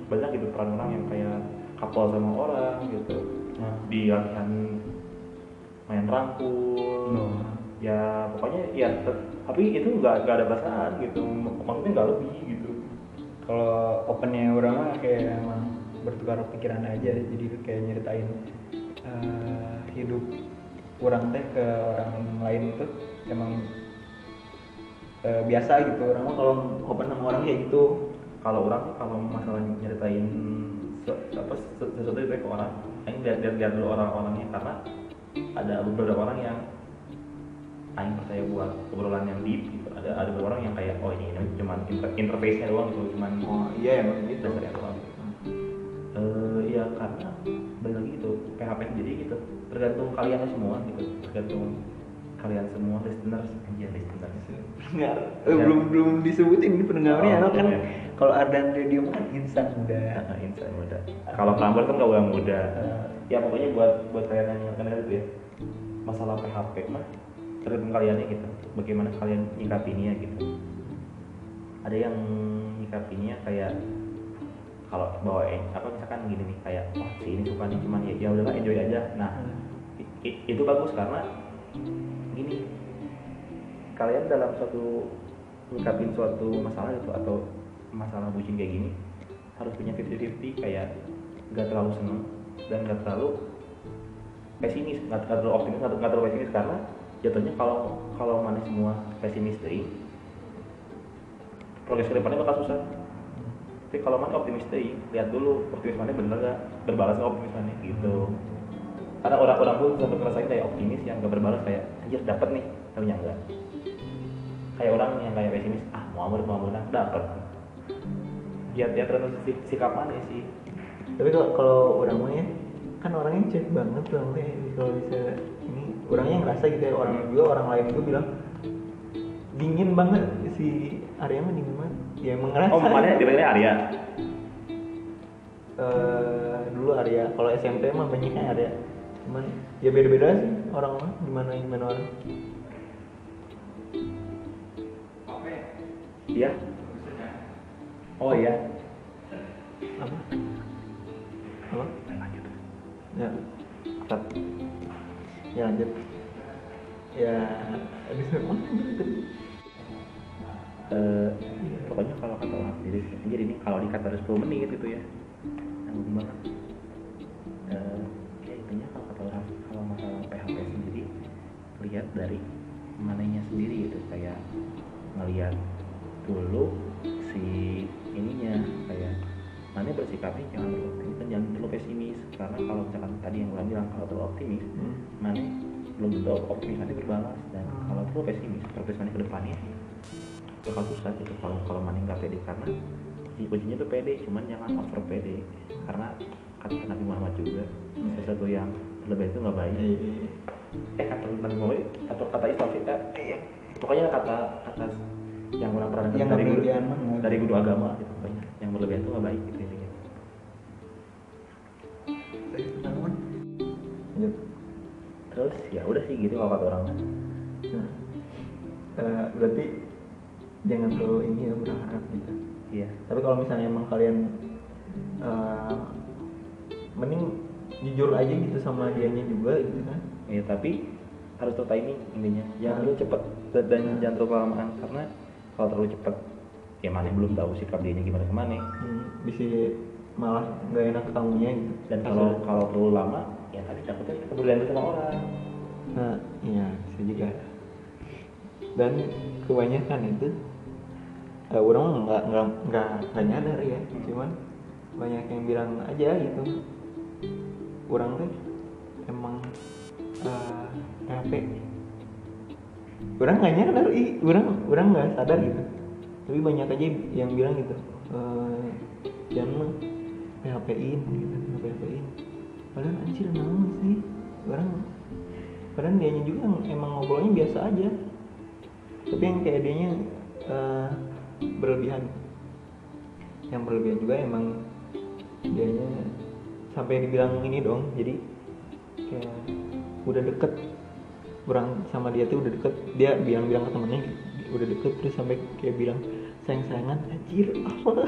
banyak gitu peran orang yang kayak kapal sama orang gitu di latihan main rangkul ya pokoknya ya tapi itu nggak ada perasaan gitu maksudnya nggak lebih gitu kalau opennya orang mah kayak emang bertukar pikiran aja jadi kayak nyeritain hidup orang teh ke orang lain itu emang biasa gitu orang mah kalau open sama orang kayak gitu kalau orang tuh kalau masalah nyeritain sesuatu itu ke orang, aing lihat dulu orang-orangnya, karena ada beberapa orang yang aing percaya buat obrolan yang deep gitu. Ada beberapa orang yang kayak oh ini cuma interface-nya doang gitu, cuman oh iya emang gitu dasarnya doang. Ya karena balik lagi gitu PHP jadi gitu tergantung kalian semua gitu, tergantung kalian semua listeners. Pendengar, belum disebutin ini pendengarnya, oh, kan ya. Kalau Ardan Radio kan insan muda. Kalau Klamber kan gak orang muda. Ya pokoknya buat kalian yang kenal itu ya. Masalah PHP mah tergantung kaliannya gitu. Bagaimana kalian nyikapinnya gitu. Ada yang nyikapinnya kayak kalau bawain apa misalkan gini nih kayak wah si ini suka nih cuman ya udahlah enjoy aja. Nah, itu bagus karena gini, kalian dalam suatu nyikapin suatu masalah itu atau masalah bucin kayak gini harus punya 50-50, kayak gak terlalu seneng dan gak terlalu pesimis, gak terlalu optimis, gak terlalu pesimis, karena jatuhnya kalau mana semua pesimis deh progres ke depannya bakal susah. Tapi kalau mana optimis deh, lihat dulu optimis mana bener gak, berbalas ke optimis mana gitu. Karena orang-orang pun sampai ngerasain kayak optimis yang gak berbalas kayak anjir dapet nih, tapi enggak. Kayak orang yang kayak pesimis, mau dapet. Dia terus sikap mana sih? Tapi kalau orangnya kan orangnya cek banget orangnya, kalau bisa ini orangnya ngerasa gitu ya, orang juga orang lain itu bilang dingin banget si Arya mah dingin banget. Ya emang ngerasa. Oh makanya dibilangnya Arya. Dulu Arya, kalau SMP mah banyaknya Arya. Cuman ya beda-beda sih orang mah gimana orang. Oke. Iya. Oh iya. Apa? Lanjut. Ya lanjut. Ya habis apa? Pokoknya kalau kata orang sendiri, jadi ini kalau dikata 10 menit gitu ya. Nanggung banget. Ya intinya kalau kata orang kalau masalah PHP sendiri lihat dari mananya sendiri gitu, kayak ngelihat dulu si ininya kayak mana bersikapnya jangan terlalu optimis dan jangan terlalu pesimis, karena kalau misalkan tadi yang orang bilang kalau terlalu optimis mana belum tentu optimis nanti berbalas, dan kalau terlalu pesimis progres mana ke depannya bakal susah gitu kalau mana nggak pede, karena kuncinya tuh pede, cuman jangan over pede, karena kata Nabi Muhammad juga sesuatu yang lebih itu nggak baik. Kata Nabi Muhammad atau kata Islam kita pokoknya kata yang orang pernah dengar dari guru agama gitu, banyak yang berlebihan itu nggak baik gitu intinya. Terus ya udah sih gitu kalau kata orang. Berarti jangan terlalu ini ya berharap gitu. Iya. Tapi kalau misalnya emang kalian mending jujur aja gitu sama dianya juga gitu kan. Iya tapi harus tahu timing intinya. Jangan terlalu cepat dan jangan terlalu kelamaan, karena kalau terlalu cepat ya mana belum tahu sikap dia gimana kemana, bisa malah nggak enak kamunya gitu. Dan kalau terlalu lama ya tadi takutnya kita bergantung sama orang. Nah iya bisa juga. Dan kebanyakan itu orang nggak nyadar ya, cuman banyak yang bilang aja gitu orang tuh emang capek. Orang nggak nyadar, orang nggak sadar gitu. Tapi banyak aja yang bilang gitu, jangan PHP-in gitu, PHP-in. Padahal anjir naon sih, padahal dianya juga emang ngobrolnya biasa aja. Tapi yang kayak dianya berlebihan. Yang berlebihan juga emang dianya sampai dibilang ini dong, jadi kayak udah deket. Orang sama dia tuh udah deket, dia bilang ke temennya udah deket, terus sampai kayak bilang sayang-sayangan, anjir apa?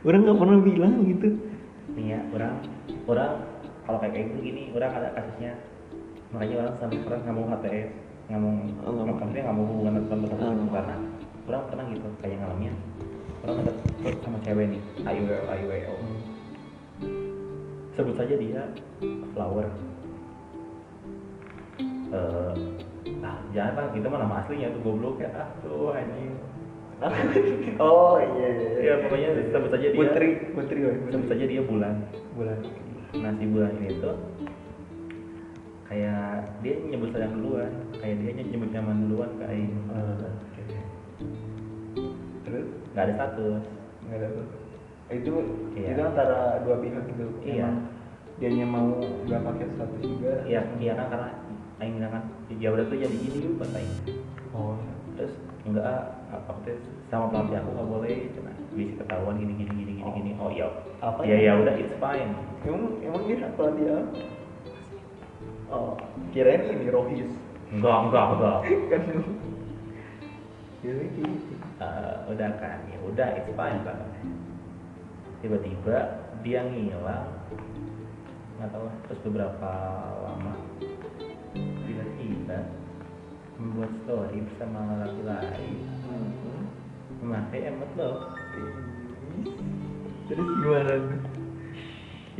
Orang nggak pernah bilang gitu. Nih ya orang kalau kayak gitu gini, orang ada kasusnya, makanya orang sampai sekarang nggak mau HTS, nggak mau hubungan teman-teman, karena orang pernah gitu kayak ngalamin, orang deket sama cewek nih, IWO, sebut saja dia flower. Jangan kita mah nama aslinya tuh goblok ya, tuh anjing Oh iya, iya. Ya pokoknya sebut saja dia Putri. Sebut saja dia bulan. Nah si bulan ini tuh kayak dia nyebut sayang duluan, kayak dia nyebut nyaman duluan ke Aing. Okay. Terus nggak ada status. Itu iya. Itu antara dua pihak gitu. Iya. Dianya mau nggak pakai status juga. Iya, dia kan karena Aing bilang ya udah tuh jadi ini juga Aing. Oh. Terus enggak apa sama pelatih aku nggak boleh cuma bisa ketahuan gini. Oh iya. Apa? Ya udah it's fine. Emang dia pelatih ya? Oh, kirain ini Rohis. Enggak. Kan gitu. Udah kan, ya udah it's fine kan. Tiba-tiba dia ngilang. Enggak tahu terus beberapa lama tiba-tiba membuat story bersama laki-laki. Memakai emot loh. Terus gimana?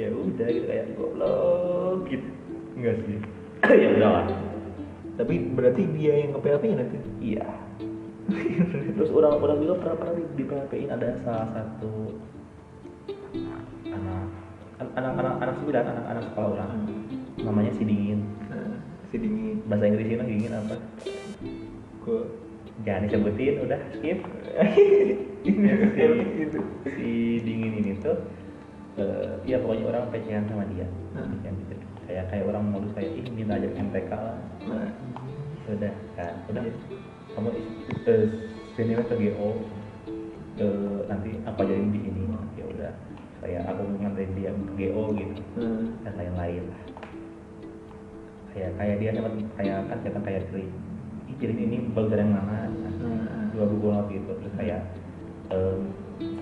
Ya udah gitu kayak goblok gitu. Enggak sih. Ya udah lah. Tapi berarti dia yang nge-PHP-in nanti? Iya. Terus orang-orang juga pernah di PHP-in ada salah satu anak sekolah orang. Namanya si Dingin. Bahasa Inggrisnya Dingin apa? Jangan disebutin, udah skip. Si Dingin ini tuh ya pokoknya orang pecehan sama dia. Gitu. Kayak orang modus kayak ini minta aja MTK lah. Sudah kan, udah kamu sini ke GO nanti apa jadi di sini ya udah kayak aku nganterin dia ke GO gitu dan lain-lain lah. Kayak dia sempat kayak kan kelihatan kayak ciri ini bagus dari mana dua buku lap gitu terus kayak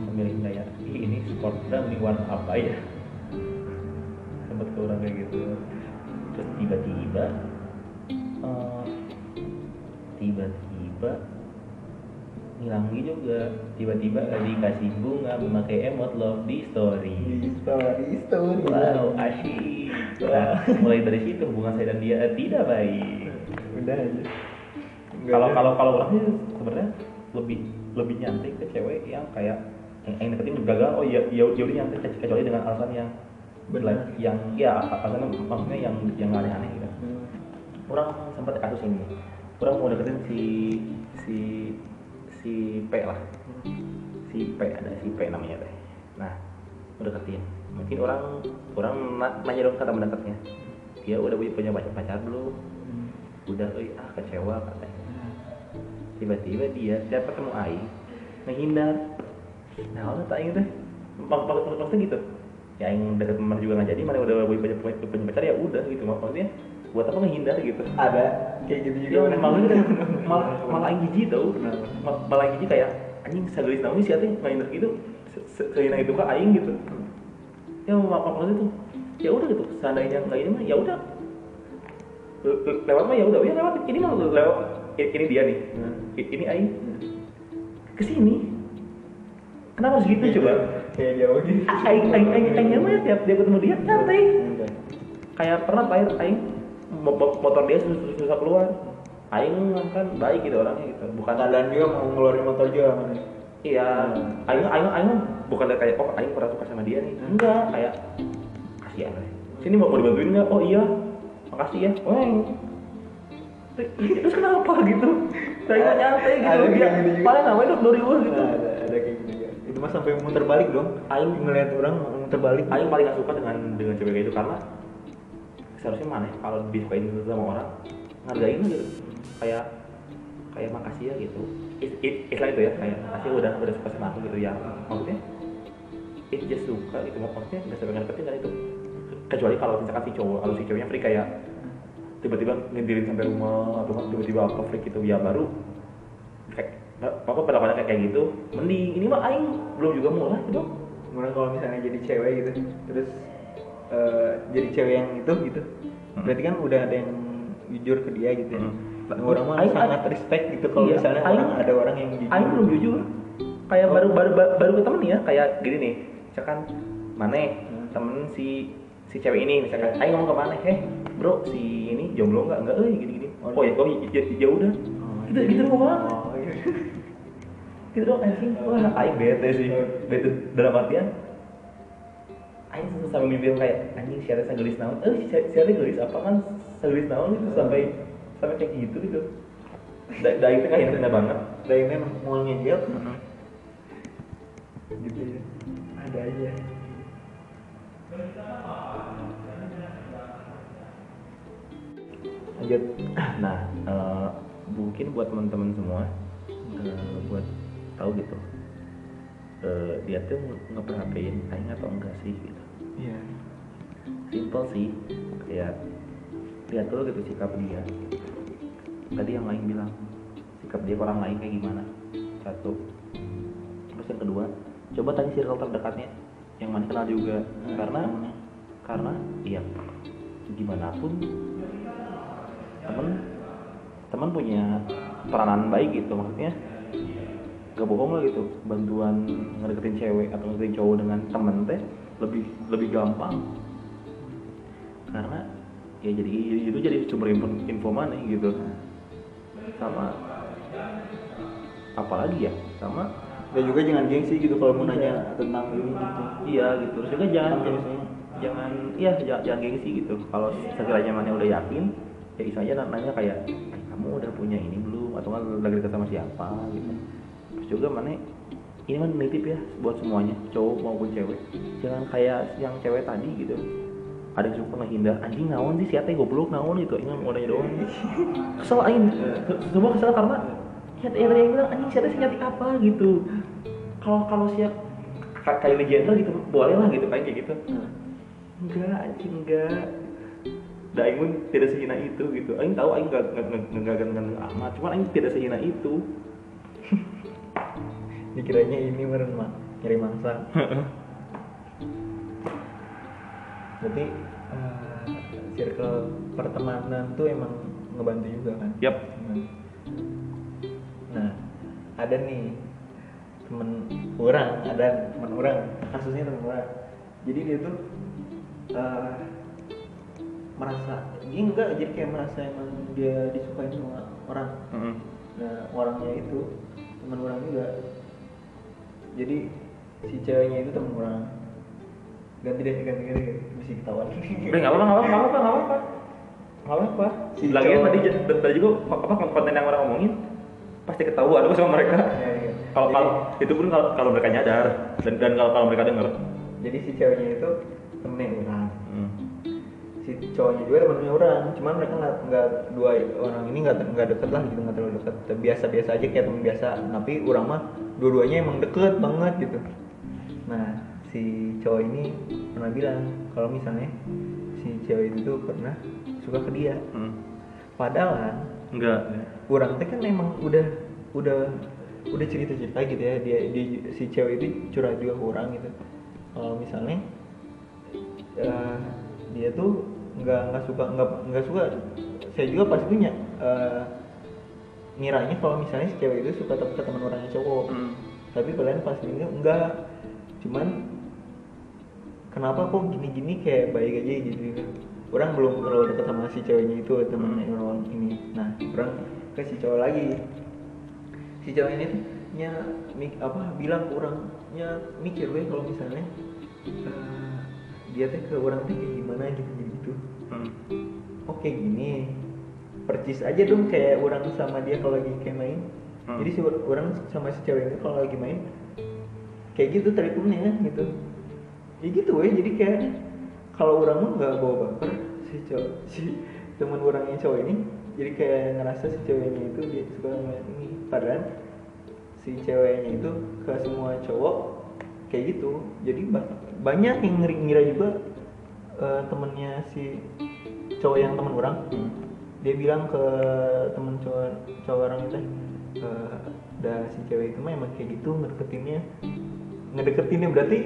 memilih kayak ini sportnya ini warna apa ya. Sempat ke orang kayak gitu terus tiba-tiba ngilangi juga tiba-tiba dikasih bunga memakai emot love di story wow asyik. Nah, mulai dari situ hubungan saya dan dia tidak baik udah aja kalau orangnya sebenarnya lebih nyantai ke cewek yang kayak yang deketin gagal oh ya udah nyantai kecuali dengan alasan yang benar yang ya alasannya maksudnya yang aneh-aneh gitu. Orang sempat kasus ini orang mau deketin si P lah si P ada si P namanya teh. Nah udah deketin mungkin orang nanya dong ke teman dekatnya dia udah punya pacar belum udah kecewa katanya. Tiba-tiba dia setiap ketemu Aing menghindar nah orang tak ingin teh maksudnya gitu ya Aing deket teman juga nggak jadi mana udah punya pacar ya udah gitu maksudnya buat apa menghindar gitu ada kayak gitu juga malah Aing jijik tau malah Aing jijik kayak anjing sagelis namun si Aing menghindar gitu sehina itu ke Aing gitu ya maksudnya tuh ya udah gitu seandainya nggak ini mah ya udah lewat mah ya lewat ini mah lewat ini dia nih ini Aing kesini kenapa harus gitu coba kayak jauh gitu Aingnya mah tiap ketemu dia santai kayak pernah terakhir Aing motor dia susah keluar Aing kan baik gitu orangnya gitu bukan dan dia mau ngeluarin motor dia iya Aing bukan kayak oh Aing pernah suka sama dia nih enggak kayak kasihan sini mau dibantuin nggak oh iya makasih ya Aing terus kenapa gitu saya nggak nyantai gitu dia paling namanya Nuriul gitu ada kayak gitu itu mas sampai muter balik dong Aing ngeliat orang muter balik Aing paling nggak suka dengan cewek kayak itu karena seharusnya mana kalau disukain sama orang ngargain gitu kayak makasih ya gitu istilah itu ya kayak makasih udah suka sama aku gitu ya maksudnya just suka gitu maksudnya nggak sampai ngedeketin kan itu kecuali kalau misalkan si cowok kalau si cowoknya free kayak tiba-tiba ngedirin sampai rumah atau tiba-tiba apa freak gitu ya baru kayak apa perlakuannya kayak gitu mending ini mah Aing belum juga murah gitu murah kalau misalnya jadi cewek gitu terus jadi cewek yang itu gitu berarti kan udah ada yang jujur ke dia gitu ya orang mah sangat respect gitu kalau iya, misalnya Aing, ada orang yang jujur Aing belum jujur kayak baru temen ya kayak gini nih misalkan Mane temen si cewek ini misalkan Aing ngomong ke Mane bro si ini jomblo enggak gini-gini oh ya udah gitu doang itu doang anjing, gue anak aing bete sih, bete dalam artian aing sampai mimpi kayak anjing siarannya gelis naon, siarannya gelis apa kan gelis naon itu sampai kayak gitu dari itu kan enak banget, dari ini emang mau ngejel gitu ya, ada aja lanjut. Nah mungkin buat teman-teman semua buat tahu gitu dia tuh ngeperhatiin aing atau enggak sih gitu. Iya. Yeah. Simple sih. Lihat tuh gitu sikap dia. Tadi yang lain bilang sikap dia orang lain kayak gimana? Satu. Terus yang kedua, coba tanya circle terdekatnya yang mana kenal juga. Karena iya gimana pun teman punya peranan baik gitu, maksudnya gak bohong lah gitu, bantuan ngedeketin cewek atau ngedeketin cowok dengan temen teh lebih gampang karena ya jadi itu jadi sumber info mana gitu. Sama apalagi ya, sama dan juga jangan gengsi gitu kalau mau nanya tentang ini gitu. Iya gitu, terus juga jangan gengsi gitu. Kalau sekiranya mana udah yakin ya bisa aja nanya kayak kamu udah punya ini belum atau nggak lagi deket sama siapa gitu. Terus juga mana ini kan nitip ya buat semuanya, cowok maupun cewek, jangan kayak yang cewek tadi gitu ada yang suka ngehindar anjing naon sih siatnya goblok naon gitu, ini mau nanya doang kesel aing semua kesel karena ya ada yang bilang anjing siatnya senyatik apa gitu. Kalau siap kayak legenda gitu boleh lah gitu kayak gitu, enggak anjing enggak. Dan aing pun tidak sehina itu gitu. Aing tahu aing enggak amat, cuman aing tidak sehina itu. Dikiranya ini meren mah nyari mangsa. Berarti circle pertemanan tuh emang ngebantu juga kan? Yap. Nah, ada nih temen orang. Jadi dia tuh merasa dia enggak, jadi kayak merasa emang dia disukain sama orang. Nah orangnya itu teman orang juga, jadi si ceweknya itu teman orang. Ganti deh mesti ketahuan. Nggak apa-apa lagian tadi juga apa konten yang orang ngomongin pasti ketahuan apa sama mereka. Kalau itu pun kalau mereka nyadar dan kalau mereka dengar. Jadi si ceweknya itu temen orang, si cowoknya juga temennya orang, cuman mereka nggak dua orang ini nggak deket lah gitu, nggak terlalu deket, biasa-biasa aja kayak teman biasa. Tapi orang mah dua-duanya emang deket banget gitu. Nah si cowok ini pernah bilang kalau misalnya si cewek itu tuh pernah suka ke dia, padahal nggak. Orang teh kan emang udah cerita gitu ya, dia si cewek itu curhat juga ke orang gitu kalau misalnya dia tuh nggak suka. Saya juga pas itu ngiranya kalau misalnya si cewek itu suka ke teman orangnya cowok, tapi kalian pas ini enggak. Cuman kenapa kok gini kayak baik aja gitu. Orang belum terlalu dekat sama si ceweknya itu, teman orang ini. Nah orang ke si cowok lagi, si cowok ini bilang ke orangnya mikir gue kalau misalnya dia teh ke orang teh kayak gimana gitu. Oke gini, percis aja dong kayak orang sama dia kalau lagi kayak main. Jadi si orang sama si cewek itu kalau lagi main kayak gitu terikumnya gitu. Ya gitu weh, jadi kayak kalau orang mah nggak bawa baper si teman orangnya cowok ini, jadi kayak ngerasa si ceweknya itu dia suka main ini. Padahal si ceweknya itu ke semua cowok kayak gitu. Jadi banyak yang ngira juga temennya si cowok yang temen orang, dia bilang ke temen cowok orang itu dah si cewek itu mah emang kayak gitu ngedeketinnya berarti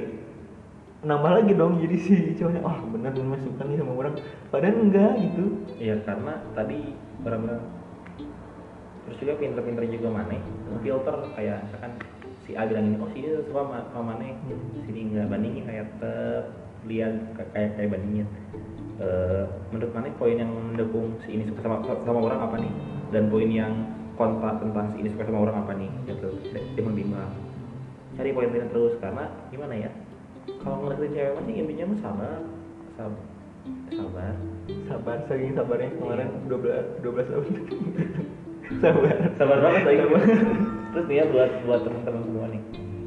nambah lagi dong. Jadi si cowoknya bener bener suka nih sama orang, padahal enggak gitu. Iya karena tadi orang-orang terus juga pinter-pinter juga maneh filter kayak misalkan si A bilang ini, si itu sama maneh sini nggak bandingin kayak lian kayak bandingin. Menurut maneh poin yang mendukung si ini suka sama orang apa nih, dan poin yang kontak tentang si ini suka sama orang apa nih gitu. Dia membimbang, cari poin minus terus, karena gimana ya, kalau ngeliatin cewek masih intinya mah sabar, saking sabarnya kemarin 12 tahun. sabar banget saya. Terus nih ya buat teman-teman semua nih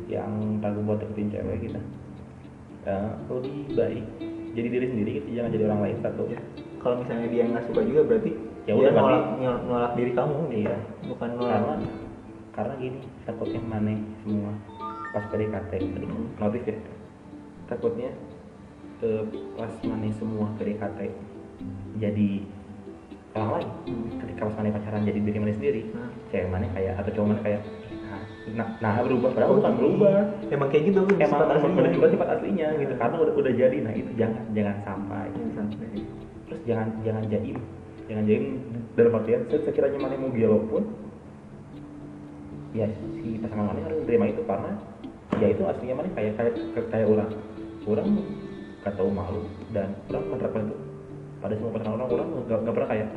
yang takut buat deketin cewek kita, lebih baik jadi diri sendiri gitu, jangan jadi orang lain satu. Ya. Kalau misalnya dia nggak suka juga berarti ya udah nolak diri kamu nih ya, bukan nolak. Karena gini, takutnya maneh semua pas PDKT notif ya, takutnya pas maneh semua PDKT jadi orang lain. Ketika pas maneh pacaran jadi diri maneh sendiri, cewek maneh kayak atau cowok maneh kayak nah berubah, padahal bukan berubah, emang kayak gitu, emang berubah sifat aslinya gitu, karena udah jadi. Nah itu jangan sampai terus jangan jaim dalam artian sekiranya maneh mau dialog pun ya si pasangan maneh harus terima itu, karena ya itu aslinya maneh kayak orang gak tau malu, dan orang menerapkan itu pada semua pasangan orang gak pernah kayak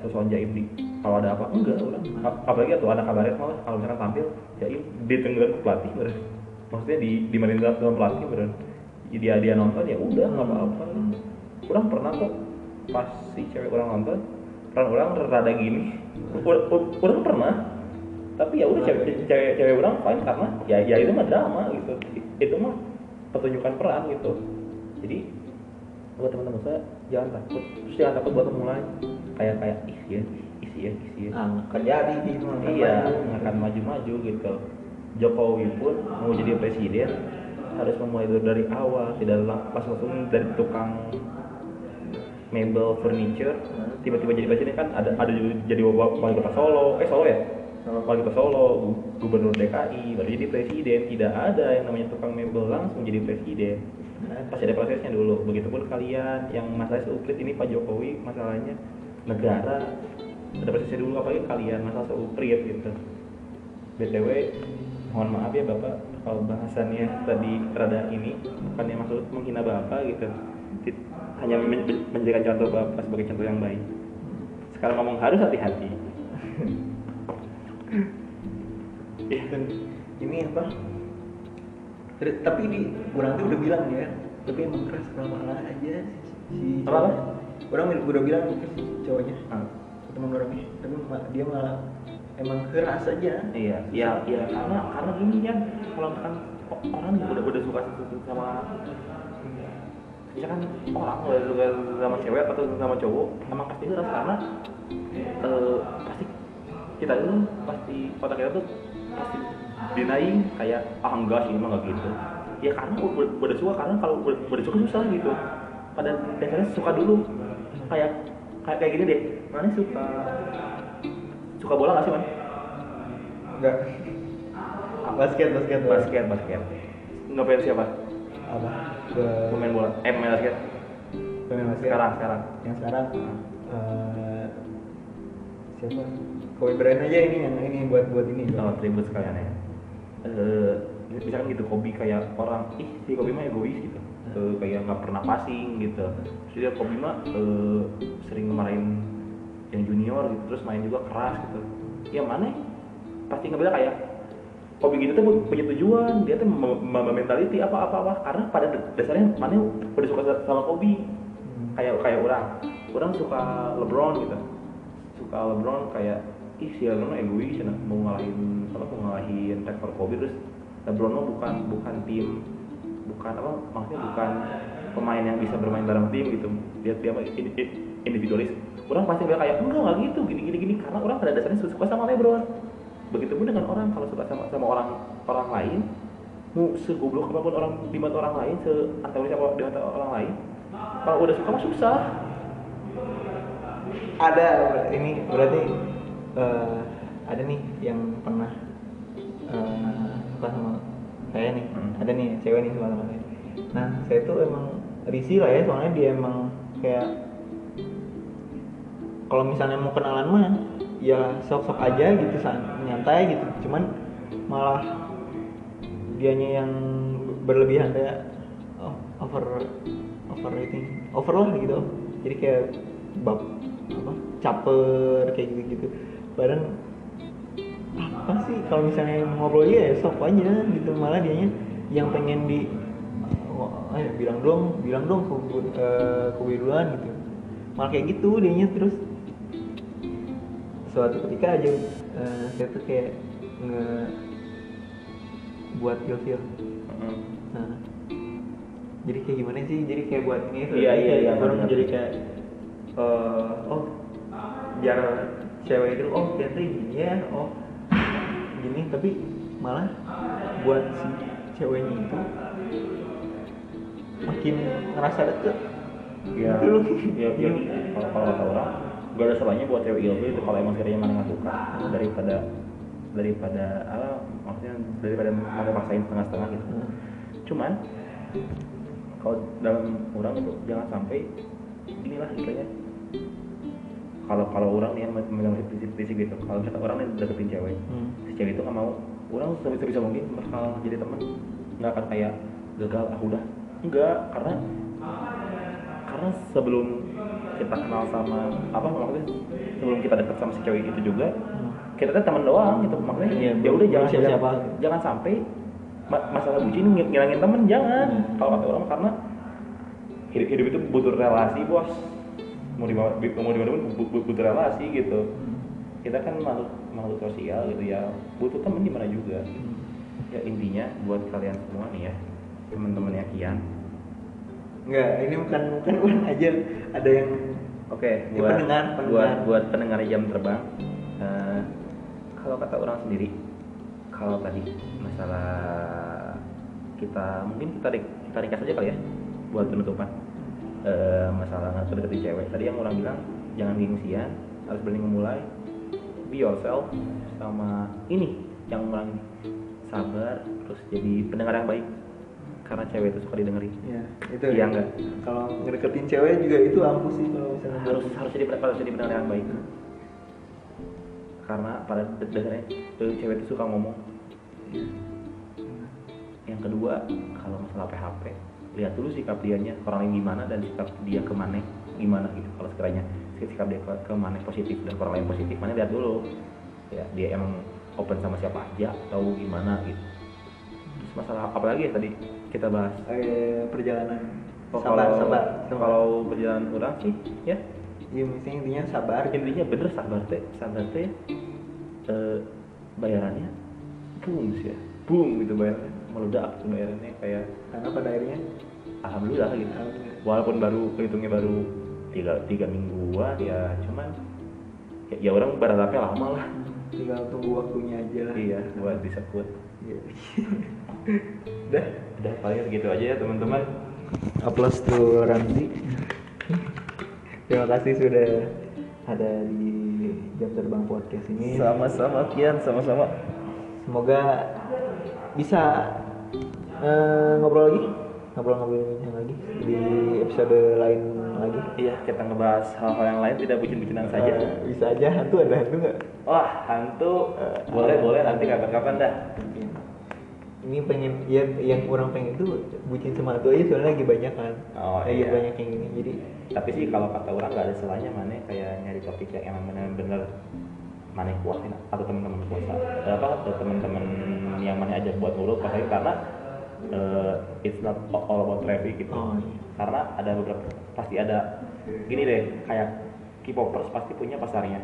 sesuatu jaim di kalau ada apa enggak orang, apalagi atau anak kabaret malah kalau misalkan tampil jaim ditenggelam ke pelatih bener, maksudnya di mainin dalam pelatih bener, jadi dia nonton ya udah nggak apa-apa. Orang pernah kok pas si cewek orang nonton orang rada gini, orang pernah, tapi ya udah cewek orang fine, karena ya itu mah drama gitu, itu mah pertunjukan peran gitu. Jadi buat teman-teman saya jangan takut buat mulai kayak isi ya kerja di iya akan maju gitu. Jokowi pun mau jadi presiden harus memulai dari awal, tidak langsung dari tukang mebel furniture tiba-tiba jadi presiden. Kan ada jadi wali kota Solo, gubernur DKI baru jadi presiden. Tidak ada yang namanya tukang mebel langsung jadi presiden, pasti ada prosesnya dulu. Begitupun kalian yang masalah seuprit ini Pak Jokowi, masalahnya negara ada prosesnya dulu, apalagi kalian masalah seuprit gitu. BTW mohon maaf ya Bapak kalau bahasannya tadi rada ini, bukannya maksud menghina Bapak gitu, hanya menjadikan contoh Bapak sebagai contoh yang baik. Sekarang ngomong harus hati-hati. Ini apa? Tapi orang tuh udah bilang ya, tapi emang keras lama-lama aja si apa? Orang udah bilang ke si cowoknya, teman orangnya, tapi dia malah emang keras aja. Iya, karena gini kan, kalau misalkan orang udah suka sama, misalkan orang udah suka sama cewek atau sama cowok, emang pasti keras karena pasti kita itu pasti otak kita tuh pasti dinaing kayak enggak sih emang gak gitu ya, karena udah suka. Karena kalau udah suka susah gitu, pada dasarnya suka dulu. Kayak gini deh, mana suka bola gak sih man? Enggak, basket gak pengen siapa? Apa? Pemain bola, pemain basket sekarang yang sekarang siapa? Kobe Bryant aja ini buat ini. Oh, tribut sekalian ya. Misalkan gitu Kobe kayak orang, si Kobe mah egois gitu. Kayak enggak pernah passing gitu. Terus dia Kobe mah sering marahin yang junior gitu, terus main juga keras gitu. Ya mana? Pasti enggak beda kayak Kobe gitu tuh punya tujuan, dia tuh mentality apa-apa karena pada dasarnya mana udah suka sama Kobe. Kayak orang suka LeBron gitu. Suka LeBron kayak si LeBron egois, mau ngalahin rekor Kobe. Terus LeBron mah bukan pemain yang bisa bermain dalam tim gitu, dia individualis. Orang pasti kayak enggak gitu gini karena orang pada dasarnya suka sama LeBron. Begitupun dengan orang kalau suka sama orang lain, mau segoblok apapun orang di mata orang lain, seantagonis apa di mata orang lain, kalau udah suka mah susah. Ada ini berarti ada nih yang pernah suka sama saya nih, ada nih cewek nih sama saya. Nah saya tuh emang risih lah ya, soalnya dia emang kayak kalau misalnya mau kenalan mah ya sok-sok aja gitu, nyantai gitu, cuman malah dianya yang berlebihan kayak over lah gitu. Jadi kayak caper kayak gitu-gitu. Padahal apa sih kalau misalnya ngobrol aja ya sok aja gitu, malah dianya yang pengen di ayo bilang dong ke gue duluan gitu, malah kayak gitu dianya. Terus suatu ketika aja saya tuh kayak buat ilfil. Nah, jadi kayak gimana sih, jadi kayak buat ini tuh iya baru menjadi kayak oh biar cewek itu oh ternyata gini ya, oh gini, tapi malah buat si ceweknya itu makin ngerasa deket ya gitu loh. Ya kalau kata orang gak ada salahnya buat cewek ilfil itu kalau emang sekiranya mana gak suka, daripada ala maksudnya daripada mana paksain setengah-setengah gitu. Cuman kalau dalam orang itu jangan sampai inilah istilahnya, kalau orang nih memegang prinsip gitu, kalau kata orang nih deketin cewek si cewek itu gak mau, orang sebisa mungkin bakal jadi teman, gak akan kayak gagal ah udah enggak, karena sebelum kita kenal sama apa maksudnya sebelum kita dekat sama si cewek itu juga kita tuh teman doang gitu maksudnya ya udah jangan sampai masalah bucin ngilangin teman, jangan kalau kata orang, karena hidup itu butuh relasi bos, mau dimana pun butuh relasi gitu. Kita kan makhluk sosial gitu ya, butuh teman di mana juga ya. Intinya buat kalian semua nih ya teman-temannya Kian, enggak ini bukan ajar, ada yang oke buat pendengar Jam Terbang. Kalau kata orang sendiri, kalau tadi masalah kita mungkin kita ringkas aja kali ya buat penutupan. Masalah ngatur deketin cewek tadi yang orang bilang jangan gengsian, harus berani memulai, be yourself, sama ini yang orang sabar, terus jadi pendengar yang baik karena cewek itu suka didengerin. Iya, itu. Iya enggak? Kalau ngedeketin cewek juga itu ampuh sih kalau misalnya harus jadi pendengar yang baik. Karena pada dasarnya cewek itu suka ngomong. Yang kedua, kalau masalah PHP, lihat dulu sikap dianya, orangnya gimana dan sikap dia kemana gimana gitu. Kalau sekiranya sikap dia kemana positif dan orang lain positif, mana lihat dulu. Ya, dia emang open sama siapa aja atau gimana gitu. Terus masalah apa lagi ya tadi kita bahas perjalanan. Kalau perjalanan orang sih ya intinya sabar, sabar teh bayarannya boom gitu, bayarannya meledak tuh, bayarannya kayak karena pada akhirnya alhamdulillah gitu, walaupun hitungnya baru 3 mingguan ya, cuman ya orang berharapnya lama lah, tinggal tunggu waktunya aja lah. Iya buat disebut udah paling segitu aja ya teman-teman. Applause to Ramzy. Terima kasih sudah ada di Jam Terbang Podcast ini. Sama-sama Kian, sama-sama. Semoga bisa ngobrol lagi di episode lain lagi. Iya, kita ngebahas hal-hal yang lain, tidak bucin-bucinan saja. Bisa aja hantu, ada hantu nggak? Wah, hantu boleh nanti kapan-kapan dah. Ini pengen ya, yang orang pengen tuh bucin sama hantu aja soalnya lagi banyak kan. Oh lagi iya. Banyak yang ini. Jadi tapi sih kalau kata orang nggak ada salahnya mana kayak nyari topik yang emang benar-benar mana kuatin atau teman-teman kuasa atau teman-teman yang mana aja buat ngobrol pakai, karena it's not all about traffic gitu. Oh, iya. Karena ada beberapa pasti ada gini deh, kayak K-popers pasti punya pasarnya,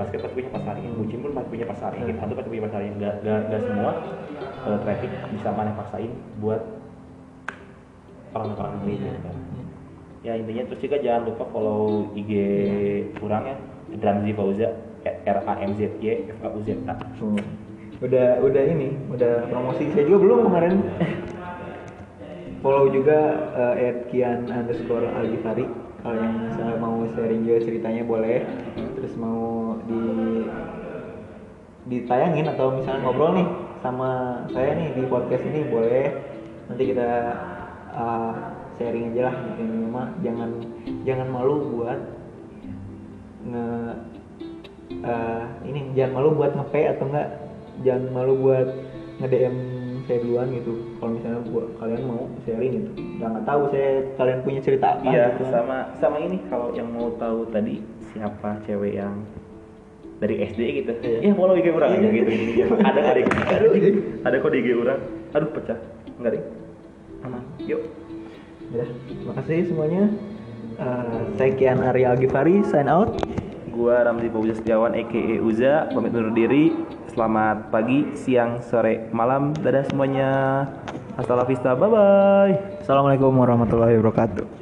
basket pasti punya pasarnya, bucin pun pasti punya pasarnya, hantu pasti punya pasarnya. Gak semua traffic bisa mana paksain buat orang-orang lain. Ya intinya terus juga jangan lupa follow IG kurang ya, Ramzy Fauza, RAMZYFAUZ. Udah ini, udah promosi saya juga belum kemarin. Follow juga @Kian_Al-Ghifari. Kalau yang misalnya mau sharing juga ceritanya boleh, terus mau ditayangin atau misalnya ngobrol nih sama saya nih di podcast ini boleh, nanti kita sharing aja lah gitu. Mah jangan malu buat nge-pay atau enggak, jangan malu buat nge-DM saya duluan gitu kalau misalnya kalian mau sharing gitu. Nggak tahu kalian punya cerita apa. Iya gitu. Sama ini kalau yang mau tahu tadi siapa cewek yang dari SD gitu. Iya, mau lagi kayak orang aja gitu. Ada kode IG. Ada kode IG orang. Aduh, pecah. Enggak deh. Aman. Yuk. Ya, terima kasih semuanya. Saya Kian Arya Al-Ghifari, sign out. Gua Ramzy Fauza Setiawan a.k.a. Uza, pamit undur diri. Selamat pagi, siang, sore, malam. Dadah semuanya. Hasta la vista, bye-bye. Assalamualaikum warahmatullahi wabarakatuh.